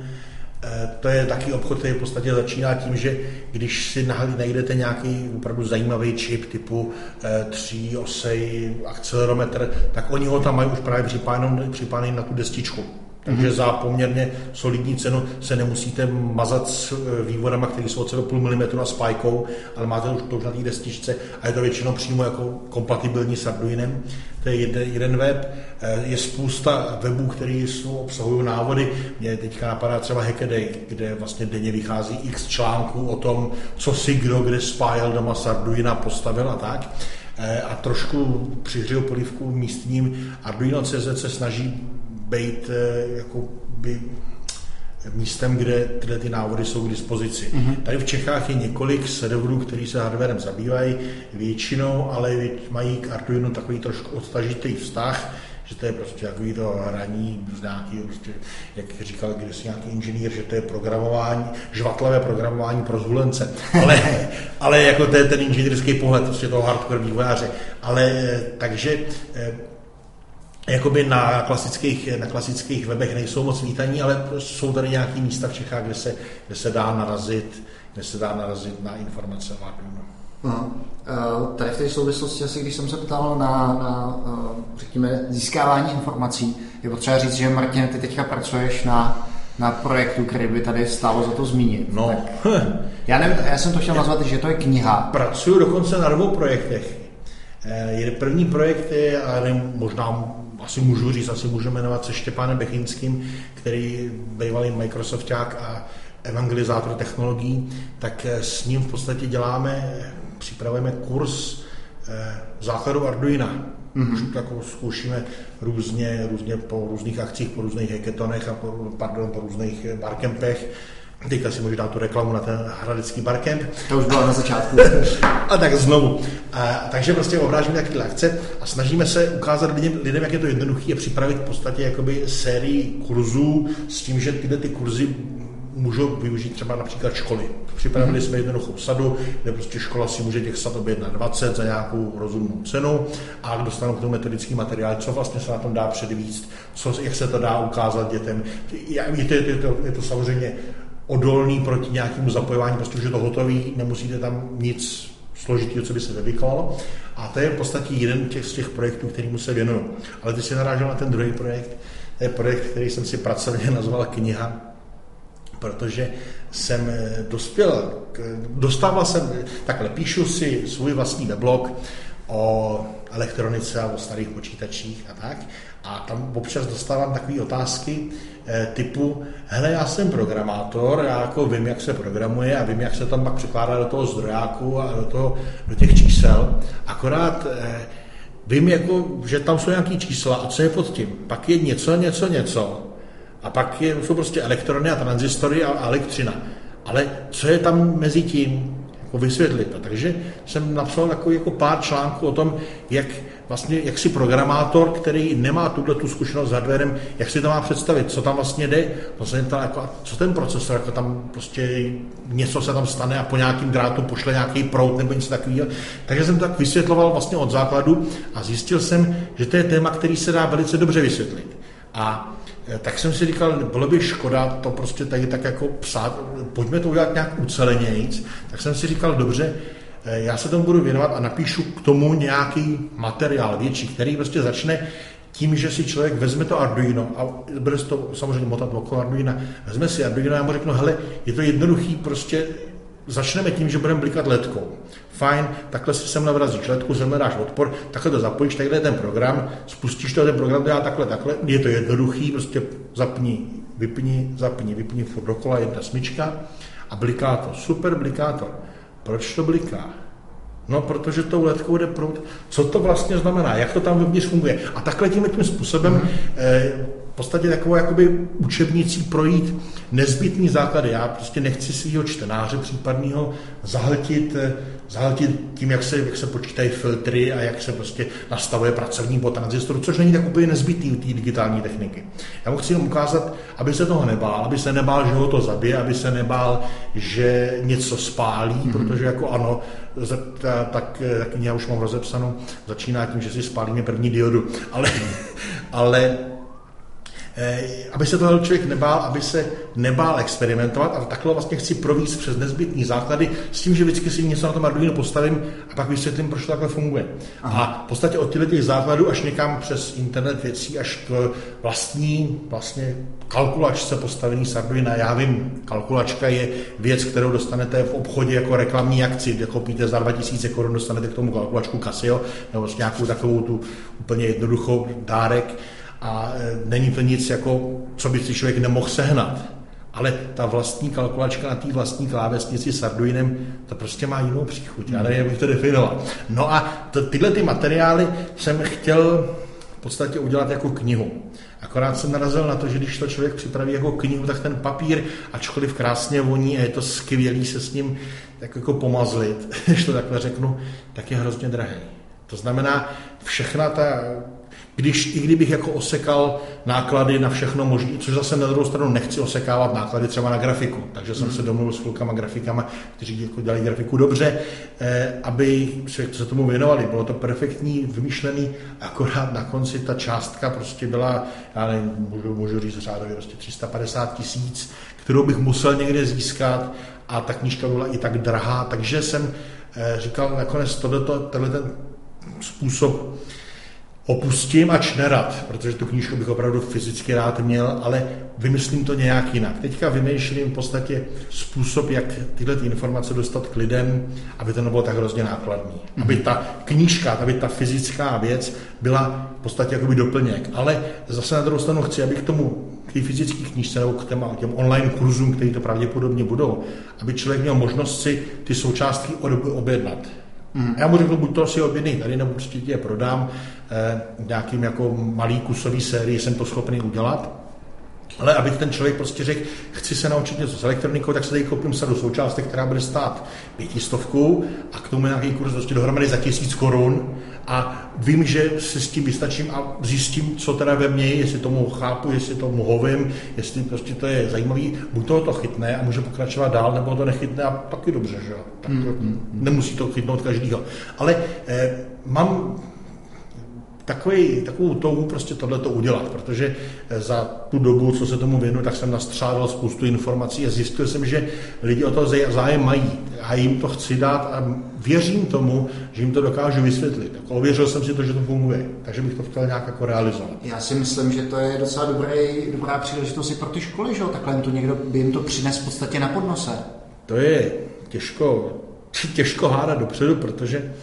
to je taky obchod, který v podstatě začíná tím, že když si najdete nějaký opravdu zajímavý čip typu 3-osej akcelerometr, tak oni ho tam mají už právě připájený na tu destičku. Takže za poměrně solidní cenu se nemusíte mazat s vývodama, které jsou od sebe půl milimetru a spajkou, ale máte to už na té destičce a je to většinou přímo jako kompatibilní s Arduinem. To je jeden web. Je spousta webů, které obsahují návody. Mně teďka napadá třeba Hackaday, kde vlastně denně vychází x článků o tom, co si kdo kde spájel doma s Arduina, postavil a tak. A trošku přihřil polívku místním. Arduino.cz se snaží být jakoby místem, kde tyhle ty návody jsou k dispozici. Tady v Čechách je několik serverů, který se hardwarem zabývají, většinou ale mají k Arduino takový trošku odtažitý vztah, že to je prostě takový to hraní z nějakého, prostě, jak říkal kdysi nějaký inženýr, že to je programování, žvatlavé programování pro zvulence, ale jako to je ten inženýrský pohled prostě toho hardcore vývojáře. Ale takže jakoby na klasických webech nejsou moc vítaní, ale jsou tady nějaké místa v Čechách, kde se dá narazit na informace o Arduino. Tady v té souvislosti asi, když jsem se ptal na řekněme, získávání informací, je potřeba říct, že Martin, ty teďka pracuješ na projektu, který by tady stálo za to zmínit. No. Tak, já nevím, já jsem to chtěl nazvat, že to je kniha. Pracuju dokonce na dvou projektech. První projekt je, ale možná asi můžu říct, asi můžu jmenovat, se Štěpánem Bechinským, který bývalý Microsofták a evangelizátor technologií, tak s ním v podstatě připravujeme kurz základu Arduina. Mm-hmm. Jako zkoušíme různě po různých akcích, po různých hackathonech a po různých barcampech. Teďka si můžu dát tu reklamu na ten hradecký barcamp. To už bylo na začátku. A tak znovu. Takže prostě obrážíme takové akce a snažíme se ukázat lidem, jak je to jednoduché, a připravit v podstatě jakoby sérii kurzů s tím, že tyhle ty kurzy můžou využít třeba například školy. Připravili jsme jednoduchou sadu, kde prostě škola si může těch sad objednat 20 za nějakou rozumnou cenu a dostanou k tomu metodický materiál, co vlastně se na tom dá předvíct, jak se to dá ukázat dětem. Je to samozřejmě odolný proti nějakému zapojování, prostě už je to hotový, nemusíte tam nic složitého, co by se nevyklalo. A to je v podstatě jeden z těch projektů, kterému se věnuju. Ale teď se narážel na ten druhý projekt. To je projekt, který jsem si pracovně nazval kniha, protože jsem píšu si svůj vlastní weblog o elektronice a o starých počítačích a tak. A tam občas dostávám takové otázky typu, hele, já jsem programátor, já jako vím, jak se programuje a vím, jak se tam pak překládá do toho zdrojáku a do těch čísel. Akorát vím, jako, že tam jsou nějaké čísla a co je pod tím. Pak je něco. A pak jsou prostě elektrony a transistory a elektřina. Ale co je tam mezi tím, jako vysvětlit. A takže jsem napsal takový jako pár článků o tom, jak si programátor, který nemá tu zkušenost s hardwarem, jak si to má představit, co tam vlastně jde, co ten procesor, jako tam prostě něco se tam stane a po nějakým drátu pošle nějaký proud nebo něco takového. Takže jsem to tak vysvětloval vlastně od základu a zjistil jsem, že to je téma, který se dá velice dobře vysvětlit. A tak jsem si říkal, bylo by škoda to prostě tady tak jako psát, pojďme to udělat nějak ucelenějíc. Tak jsem si říkal, dobře, já se tomu budu věnovat a napíšu k tomu nějaký materiál větší, který prostě začne tím, že si člověk vezme to Arduino a bude to samozřejmě motat okolo Arduina, vezme si Arduino a já mu řeknu, hele, je to jednoduchý, prostě začneme tím, že budeme blikat ledkou. Fajn, takhle si sem navrazíš ledku, sem dáš odpor, takhle to zapojíš, takhle je ten program, spustíš to, ten program dělá takhle, je to jednoduchý, prostě zapni, vypni, furt dokola jedna smyčka a bliká to, super bliká to. Proč to bliká? No, protože tou ledkou jde proud. Co to vlastně znamená, jak to tam vevnitř funguje? A takhle tím způsobem v podstatě takovou jakoby učebnicí projít nezbytný základy. Já prostě nechci svýho čtenáře případného zahltit tím, jak se počítají filtry a jak se prostě nastavuje pracovní bod transistoru, což není tak úplně nezbytný u té digitální techniky. Já mu chci jenom ukázat, aby se toho nebál, že ho to zabije, aby se nebál, že něco spálí, protože jako ano, tak já už mám rozepsanou, začíná tím, že si spálíme první diodu, ale aby se tohle člověk nebál, experimentovat a takhle vlastně chci províst přes nezbytný základy s tím, že vždycky si něco na tom Arduino postavím a pak vysvětlím, proč to takhle funguje. Aha. A v podstatě od těch základů až někam přes internet věcí, až k vlastní vlastně kalkulačce postavený s Arduina. Já vím, kalkulačka je věc, kterou dostanete v obchodě jako reklamní akci, kde koupíte za 2000 korun, dostanete k tomu kalkulačku Casio nebo nějakou takovou tu úplně jednoduchou dárek. A není to nic, jako, co by si člověk nemohl sehnat. Ale ta vlastní kalkulačka na té vlastní klávesnici s Arduinem, to prostě má jinou příchuť. Já nevím, jak bych to definoval. No a tyhle ty materiály jsem chtěl v podstatě udělat jako knihu. Akorát jsem narazil na to, že když to člověk připraví jako knihu, tak ten papír, ačkoliv krásně voní a je to skvělý se s ním tak jako pomazlit, když to takhle řeknu, tak je hrozně drahý. To znamená, všechna ta Když, i kdybych jako osekal náklady na všechno možné, což zase na druhou stranu nechci osekávat náklady třeba na grafiku, takže jsem se domluvil s klukama grafikama, kteří dělají grafiku dobře, aby se tomu věnovali. Bylo to perfektní, vymyšlený, akorát na konci ta částka prostě byla, já nevím, můžu říct řádově prostě 350 000, kterou bych musel někde získat, a ta knížka byla i tak drahá, takže jsem říkal nakonec tenhle ten způsob opustím, ač nerad, protože tu knížku bych opravdu fyzicky rád měl, ale vymyslím to nějak jinak. Teďka vymýšlím v podstatě způsob, jak tyhle informace dostat k lidem, aby to nebylo tak hrozně nákladný. Aby ta knížka, aby ta fyzická věc byla v podstatě jakoby doplněk. Ale zase na druhou stranu chci, aby k tomu, k té fyzické knížce nebo k těm online kurzům, které to pravděpodobně budou, aby člověk měl možnost si ty součástky objednat. Já mu řekl, buď to si objednej tady, nebo prostě je prodám, nějakým jako malý kusový sérii jsem to schopný udělat, ale aby ten člověk prostě řekl, chci se naučit něco s elektronikou, tak se tady koupím sadu součástek, která bude stát 500 a k tomu nějaký kurz prostě dohromady za 1000 korun a vím, že se s tím vystačím a zjistím, co teda ve mně, jestli tomu chápu, jestli tomu hovím, jestli prostě to je zajímavý, buď toho to chytne a může pokračovat dál, nebo to nechytne a taky dobře, že jo, tak nemusí to chytnout každýho, ale mám takovou touhu prostě tohleto udělat, protože za tu dobu, co se tomu věnu, tak jsem nastřádal spoustu informací a zjistil jsem, že lidi o to zájem mají a jim to chci dát a věřím tomu, že jim to dokážu vysvětlit. Jako ověřil jsem si to, že to funguje, takže bych to chtěl nějak jako realizovat. Já si myslím, že to je docela dobrá příležitost i pro ty školy, že jo? Takhle to někdo by jim to přines v podstatě na podnose. To je těžko hádat dopředu, protože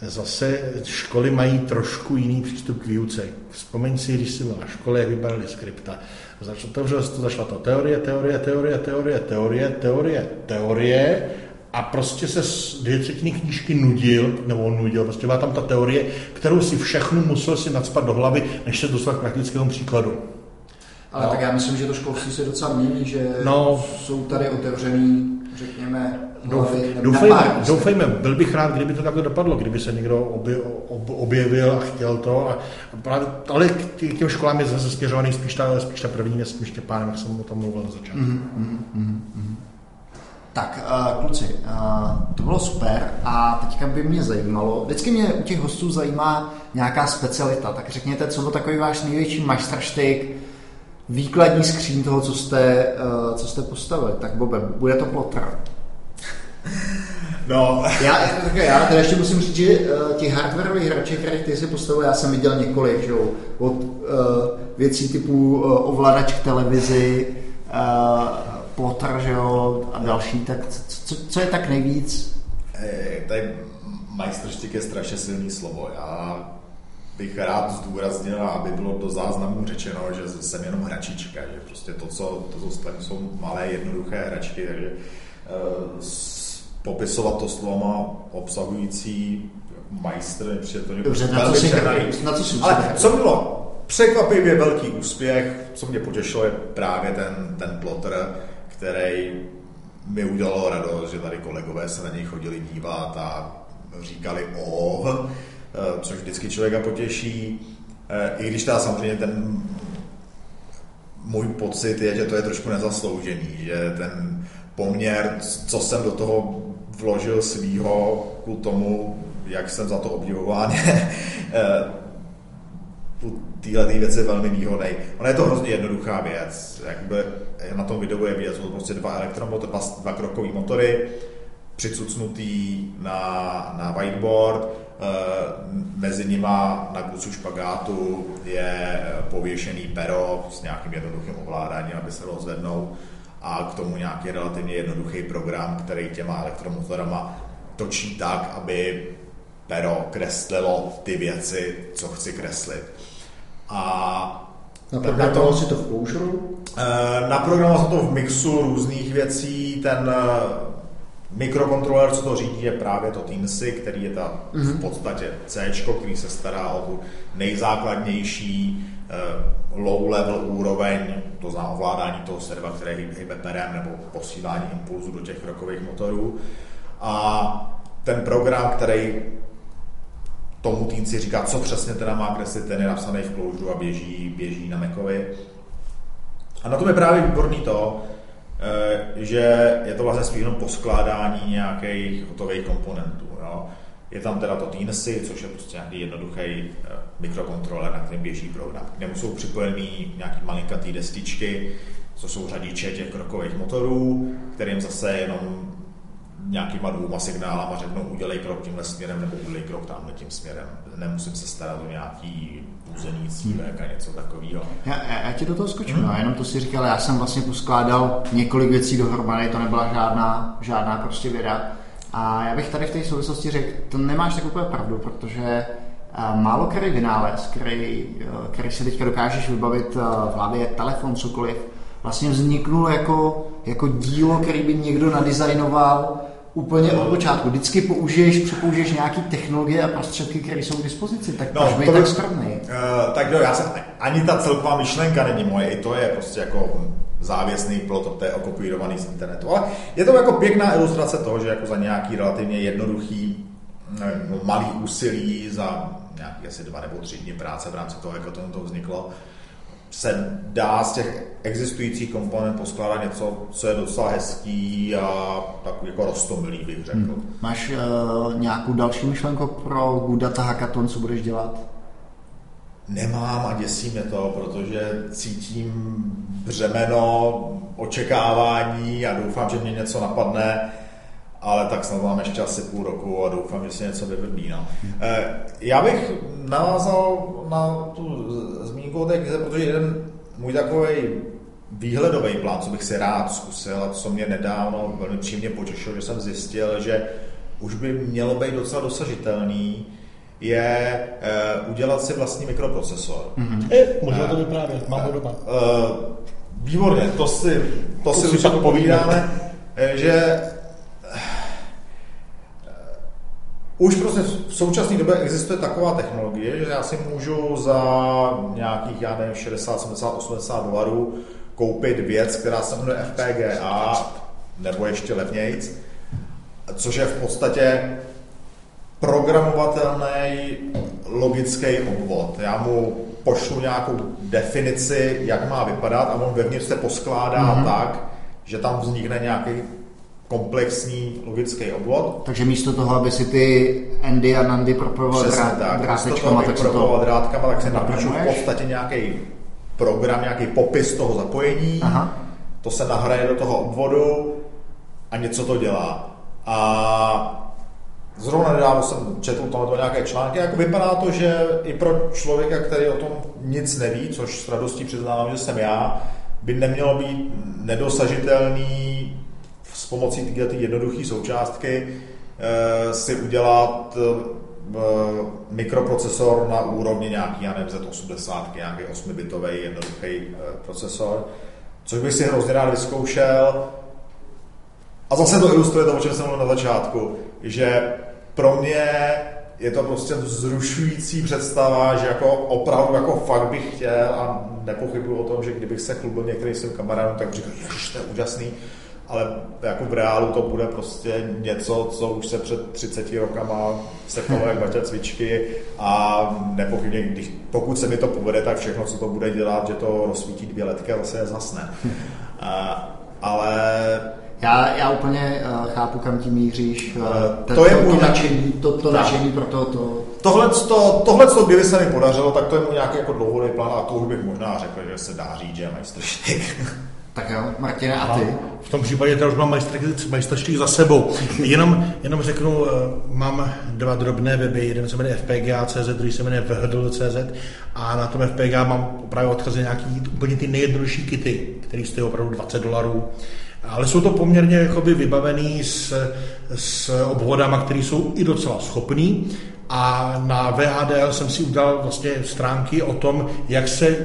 zase školy mají trošku jiný přístup k výuce. Vzpomeň si, když jsi byl na škole, jak vypadaly skripta. Zašla to teorie a prostě se 2/3 knížky nudil, prostě byla tam ta teorie, kterou si všechnu musel si nacpat do hlavy, než se dostal k praktickému příkladu. Ale no, tak já myslím, že to školství se docela mění, že jsou tady otevřený, řekněme, Doufejme, byl bych rád, kdyby to takhle dopadlo, kdyby se někdo objevil a chtěl to, ale k těm školám je zase směřovaný spíš ta první, spíš Štěpánem, jak jsem o tom mluvil na začátku. Tak, kluci, to bylo super a teďka by mě zajímalo, vždycky mě u těch hostů zajímá nějaká specialita, tak řekněte, co byl takový váš největší majstrštyk, výkladní skříň toho, co jste postavili. Tak Bobe, bude to plotra. No, já teda ještě musím říct, že těch hardwareových hraček, které ty si postavil, já jsem viděl několik, že jo, od věcí typu ovladač k televizi, plotter, že jo, a další, tak co je tak nejvíc? Tady majstrštyk je strašně silný slovo, já bych rád zdůraznil, aby bylo do záznamu řečeno, že jsem jenom hračička, že prostě to, co jsou malé, jednoduché hračky, takže popisovat to slovama obsahující majstr, dobře, na co si ale co bylo překvapivě velký úspěch, co mě potěšilo, je právě ten plotter, který mi udělalo radost, že tady kolegové se na něj chodili dívat a říkali což vždycky člověka potěší, i když ta samozřejmě ten můj pocit je, že to je trošku nezasloužený, že ten poměr, co jsem do toho vložil svýho ku tomu, jak jsem za to obdivován, u téhletý věci je velmi výhodný. Ona je to hrozně jednoduchá věc. Jakby na tom videu je vidět, jsou to prostě dva krokový motory, přicucnutý na whiteboard, mezi nima na klucu špagátu je pověšený pero s nějakým jednoduchým ovládáním, aby se ho zvednou, a k tomu nějaký relativně jednoduchý program, který těma elektromotorama točí tak, aby pero kreslilo ty věci, co chci kreslit. Naprogramoval si to v Ploušeru? Naprogramoval jsem to v mixu různých věcí. Ten mikrokontroler, co to řídí, je právě to Teensy, který je ta v podstatě C, který se stará o tu nejzákladnější low-level úroveň, to znamená ovládání toho serva, který hýbe perem, nebo posílání impulzu do těch krokových motorů. A ten program, který tomu Teensy říká, co přesně teda má, kde si ten je napsaný v cloudu a běží na Macovi. A na tom je právě výborný to, že je to vlastně spíš jenom poskládání nějakých hotových komponentů. Jo. Je tam teda to Teensy, což je prostě nějaký jednoduchý mikrokontroler, na kterém běží program. K němu jsou připojený nějaký malinkatý destičky, co jsou řadiče těch krokových motorů, kterým zase jenom nějakýma dvouma signálama řeknou udělej krok tímhle směrem nebo udělej krok tamhle tím směrem. Nemusím se starat o nějaký územní cívek a něco takového. Já ti do toho skočím, no, jenom to si říkal, já jsem vlastně poskládal několik věcí dohromady, to nebyla žádná prostě věda. A já bych tady v té souvislosti řekl, to nemáš tak úplně pravdu, protože málo který vynález, který si teďka dokážeš vybavit v hlavě, telefon, cokoliv, vlastně vzniknul jako dílo, který by někdo nadizajnoval úplně od počátku. Vždycky připoužiješ nějaké technologie a prostředky, které jsou k dispozici, tak proč být tak skromný? Tak jo, ani ta celková myšlenka není moje, i to je prostě jako závěsný plot, to je okopírovaný z internetu. Ale je to jako pěkná ilustrace toho, že jako za nějaký relativně jednoduchý, nevím, malý úsilí, za nějaký asi 2 nebo 3 dny práce v rámci toho, jak to vzniklo, se dá z těch existujících komponent poskládat něco, co je docela hezký a takový jako roztomilý, bych řekl. Máš nějakou další myšlenku pro GoodData hackathon, co budeš dělat? Nemám a děsí mě to, protože cítím břemeno očekávání a doufám, že mě něco napadne, ale tak snad mám ještě asi půl roku a doufám, že si něco vyvrbí. No. Já bych navázal na tu zmínku o té knize, protože jeden můj takový výhledový plán, co bych si rád zkusil a co mě nedávno velmi příjemně potěšilo, že jsem zjistil, že už by mělo být docela dosažitelný, je udělat si vlastní mikroprocesor. Možná to vyprávět, mám doba. Výborně, to si už tak povídáme, že už prostě v současné době existuje taková technologie, že já si můžu za nějakých, já nevím, 60, 70, 80 dolarů koupit věc, která se jmenuje FPGA, nebo ještě levnějc, což je v podstatě programovatelný logický obvod. Já mu pošlu nějakou definici, jak má vypadat a on vevnitř se poskládá tak, že tam vznikne nějaký komplexní logický obvod. Takže místo toho, aby si ty endy a nandy propoval drátkama, tak se napíšu v podstatě nějaký program, nějaký popis toho zapojení, to se nahraje do toho obvodu a něco to dělá. A zrovna nedávno jsem četl tohleto nějaké články, jako vypadá to, že i pro člověka, který o tom nic neví, což s radostí přiznávám, že jsem já, by nemělo být nedosažitelný s pomocí této jednoduché součástky si udělat mikroprocesor na úrovni nějaký Z80, nějaký 8-bitový jednoduchý procesor, což bych si hrozně rád vyzkoušel. A zase to ilustruje to, o čem jsem mluvil na začátku, že pro mě je to prostě vzrušující představa, že jako opravdu jako fakt bych chtěl a nepochybuji o tom, že kdybych se chlubil některým svým kamarádům, tak říkám, že to je úžasný, ale jako v reálu to bude prostě něco, co už se před 30 rokama sekalo jak baťa cvičky a nepochybně, pokud se mi to povede, tak všechno, co to bude dělat, že to rozsvítí 2 letky a zase je zasne. Ale... Já úplně chápu, kam tím míříš. To nadšení pro to. Tohle, kdyby se mi podařilo, tak to je mu nějaký jako dlouhodobý plán a to už bych možná řekl, že se dá říct, že je majstrštík. Tak jo, Martine, a ty? V tom případě já už mám majstrštík za sebou. Jenom řeknu, mám 2 drobné weby, jeden se jmenuje FPGA.cz, druhý se jmenuje VHDL.cz a na tom FPGA mám právě odkazy nějaký úplně ty nejjednodušší kity, které stojí opravdu $20. Ale jsou to poměrně jakoby vybavený s obvodama, které jsou i docela schopný. A na VHDL jsem si udělal vlastně stránky o tom, jak se,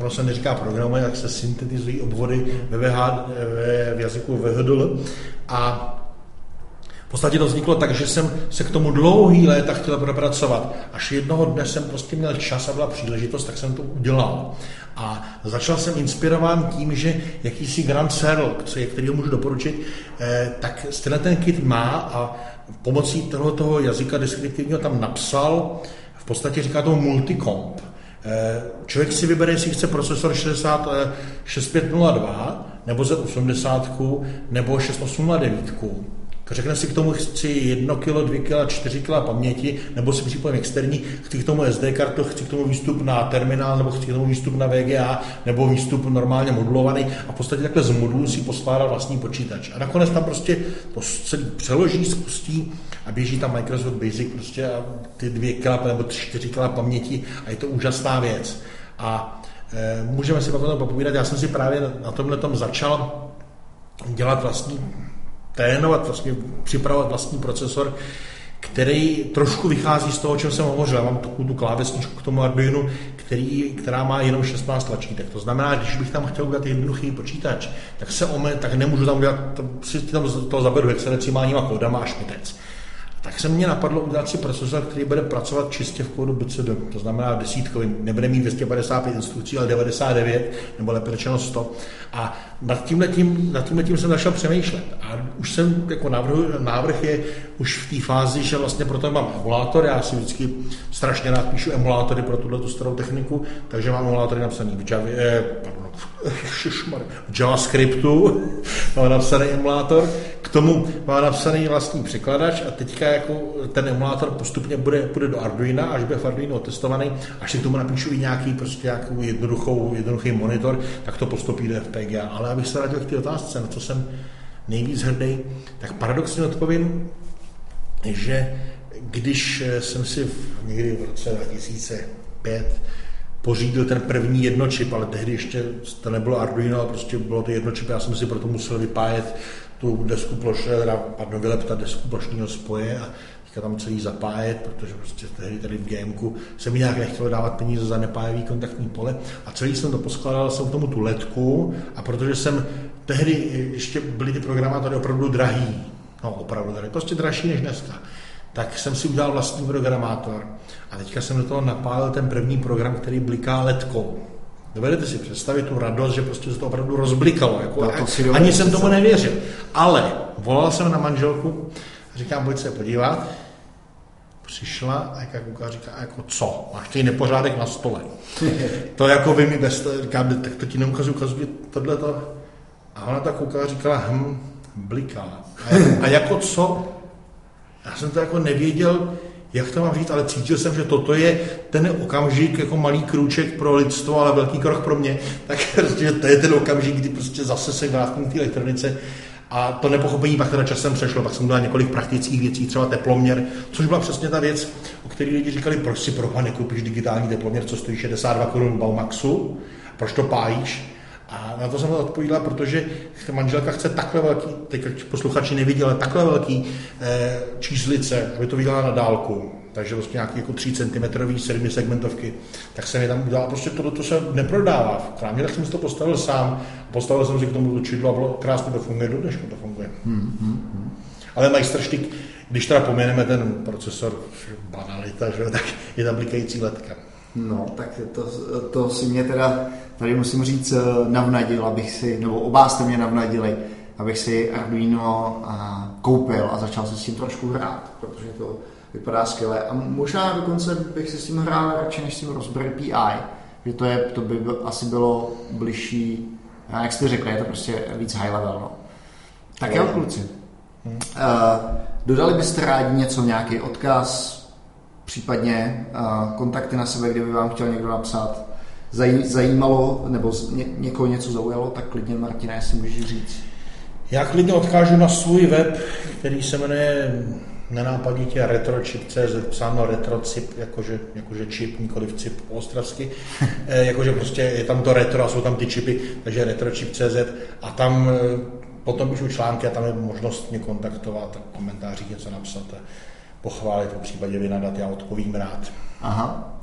ono se neříká programuje, jak se syntetizují obvody v jazyku VHDL. A v podstatě to vzniklo tak, že jsem se k tomu dlouhý léta chtěl propracovat. Až jednoho dne jsem prostě měl čas a byla příležitost, tak jsem to udělal. A začal jsem inspirován tím, že jakýsi Grand Serl, který ho můžu doporučit, tak tenhle ten kit má a pomocí tohoto jazyka deskriptivního tam napsal, v podstatě říká to multicomp. Člověk si vybere, jestli chce procesor 6502, nebo Z80, nebo 6809. Řekne si k tomu, chci 1 kg, 2 kg, 4 kg paměti, nebo si připojím externí, chci k tomu SD kartu, chci k tomu výstup na terminál, nebo chci k tomu výstup na VGA, nebo výstup normálně modulovaný a v podstatě takhle z modulů si poskládá vlastní počítač. A nakonec tam prostě to celý přeloží, spustí a běží tam Microsoft Basic prostě a ty 2 kg nebo 4 kg paměti a je to úžasná věc. A můžeme si potom popovídat, já jsem si právě na tomhle tom začal dělat vlastní připravovat vlastní procesor, který trošku vychází z toho, o čem jsem hovořil. Já mám tu klávesničku k tomu Arduinu, která má jenom 16 tlačítek. To znamená, když bych tam chtěl udělat jednoduchý počítač, tak nemůžu tam udělat, si tam to zaberu hexadecimálníma kódama a šmitec. Tak se mě napadlo udělat si procesor, který bude pracovat čistě v kódu BCD, to znamená desítkový, nebude mít 255 instrukcí, ale 99, nebo lépe řečeno 100. A nad tímhletím jsem začal přemýšlet. A už jsem, jako návrh je už v té fázi, že vlastně proto mám emulátor, já si vždycky strašně rád píšu emulátory pro tuto starou techniku, takže mám emulátory napsané v JavaScriptu, mám napsaný emulátor, k tomu mám napsaný vlastní překladač a teďka jako ten emulátor postupně půjde do Arduina, až bude v Arduino testovaný, až si k tomu napíšu i nějaký prostě nějakou jednoduchý monitor, tak to postupí do FPGA. Ale abych se vrátil k té otázce, na co jsem nejvíc hrdý, tak paradoxně odpovím, že když jsem si někdy v roce 2005 pořídil ten první jednočip, ale tehdy ještě to nebylo Arduino, ale prostě bylo to jednočip, já jsem si proto musel vypájet tu desku plošného, vyleptat desku plošního spoje a teďka tam celý zapájet, protože prostě tehdy tady v GMku se mi nějak nechtělo dávat peníze za nepájevý kontaktní pole a celý jsem to poskládal, jsem k tomu tu ledku a protože jsem tehdy ještě byly ty programátory opravdu drahý, prostě dražší než dneska, tak jsem si udělal vlastní programátor a teďka jsem do toho napálil ten první program, který bliká ledkou. Dovedete si představit tu radost, že prostě se to opravdu rozblikalo. Ani jsem tomu nevěřil. Ale volal jsem na manželku a říkám, pojď se podívat. Přišla a jaká kouká říká, jako co? Máš tady nepořádek na stole. To jako vy mi bez toho, říkám, tak to ti neukazuji tohleto. A ona ta kouká a říkala, bliká. A jako co? Já jsem to jako nevěděl, jak to mám říct, ale cítil jsem, že toto je ten okamžik, jako malý krůček pro lidstvo, ale velký krok pro mě, tak prostě to je ten okamžik, kdy prostě zase se vrátím k té elektronice a to nepochopení pak teda časem přešlo, pak jsem dělal několik praktických věcí, třeba teploměr, což byla přesně ta věc, o které lidi říkali, proč si pro pane koupíš digitální teploměr, co stojí 62 korun Baumaxu, proč to pájíš? A na to jsem to odpovídala, protože manželka chce takhle velký, teď posluchači nevidí, ale takhle velký číslice, aby to viděla na dálku, takže prostě nějaký jako 3 cm, 7 segmentovky, tak jsem je tam udělal, prostě to se neprodává. V krámě, tak jsem si to postavil sám, postavil jsem si k tomu čidlo a bylo krásně, to funguje, do dneška to funguje. Ale majstrštyk, když teda poměneme ten procesor, banalita, že, tak je tam blikající ledka. No, tak to si mě teda, tady musím říct, navnadil, nebo oba jste mě navnadili, abych si Arduino koupil a začal se s tím trošku hrát, protože to vypadá skvěle. A možná dokonce bych si s tím hrál radši než s tím Raspberry Pi, že to by asi bylo bližší, jak jste řekli, je to prostě víc high level. No. Tak jo, kluci. Dodali byste rádi něco, nějaký odkaz, případně kontakty na sebe, kdyby vám chtěl někdo napsat, zajímalo nebo někoho něco zaujalo, tak klidně, Martina, jestli můžeš říct. Já klidně odkážu na svůj web, který se jmenuje nenápaditě RetroChip.cz, psáno RetroChip, jakože čip, nikoliv cip ostravsky, jakože prostě je tam to retro a jsou tam ty čipy, takže RetroChip.cz a tam potom píšu články a tam je možnost mě kontaktovat a v komentářích něco napsat. Pochválit, po případě vynadat, já odpovím rád. Aha.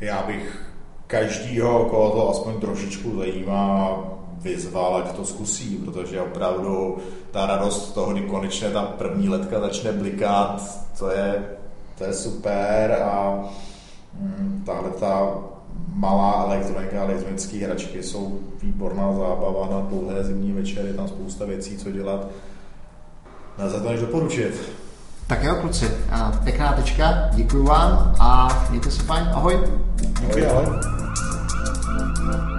Já bych každýho, koho to aspoň trošičku zajímá, vyzval, ať to zkusí, protože opravdu ta radost toho, kdy konečně ta první ledka začne blikat, to je super a tahle ta malá elektronika, elektronické hračky jsou výborná zábava na dlouhé zimní večery, tam spousta věcí, co dělat. Nelze to než doporučit. Tak jo, kluci, pěkná tečka, děkuju vám a mějte se fajn, ahoj. Děkuji, ahoj.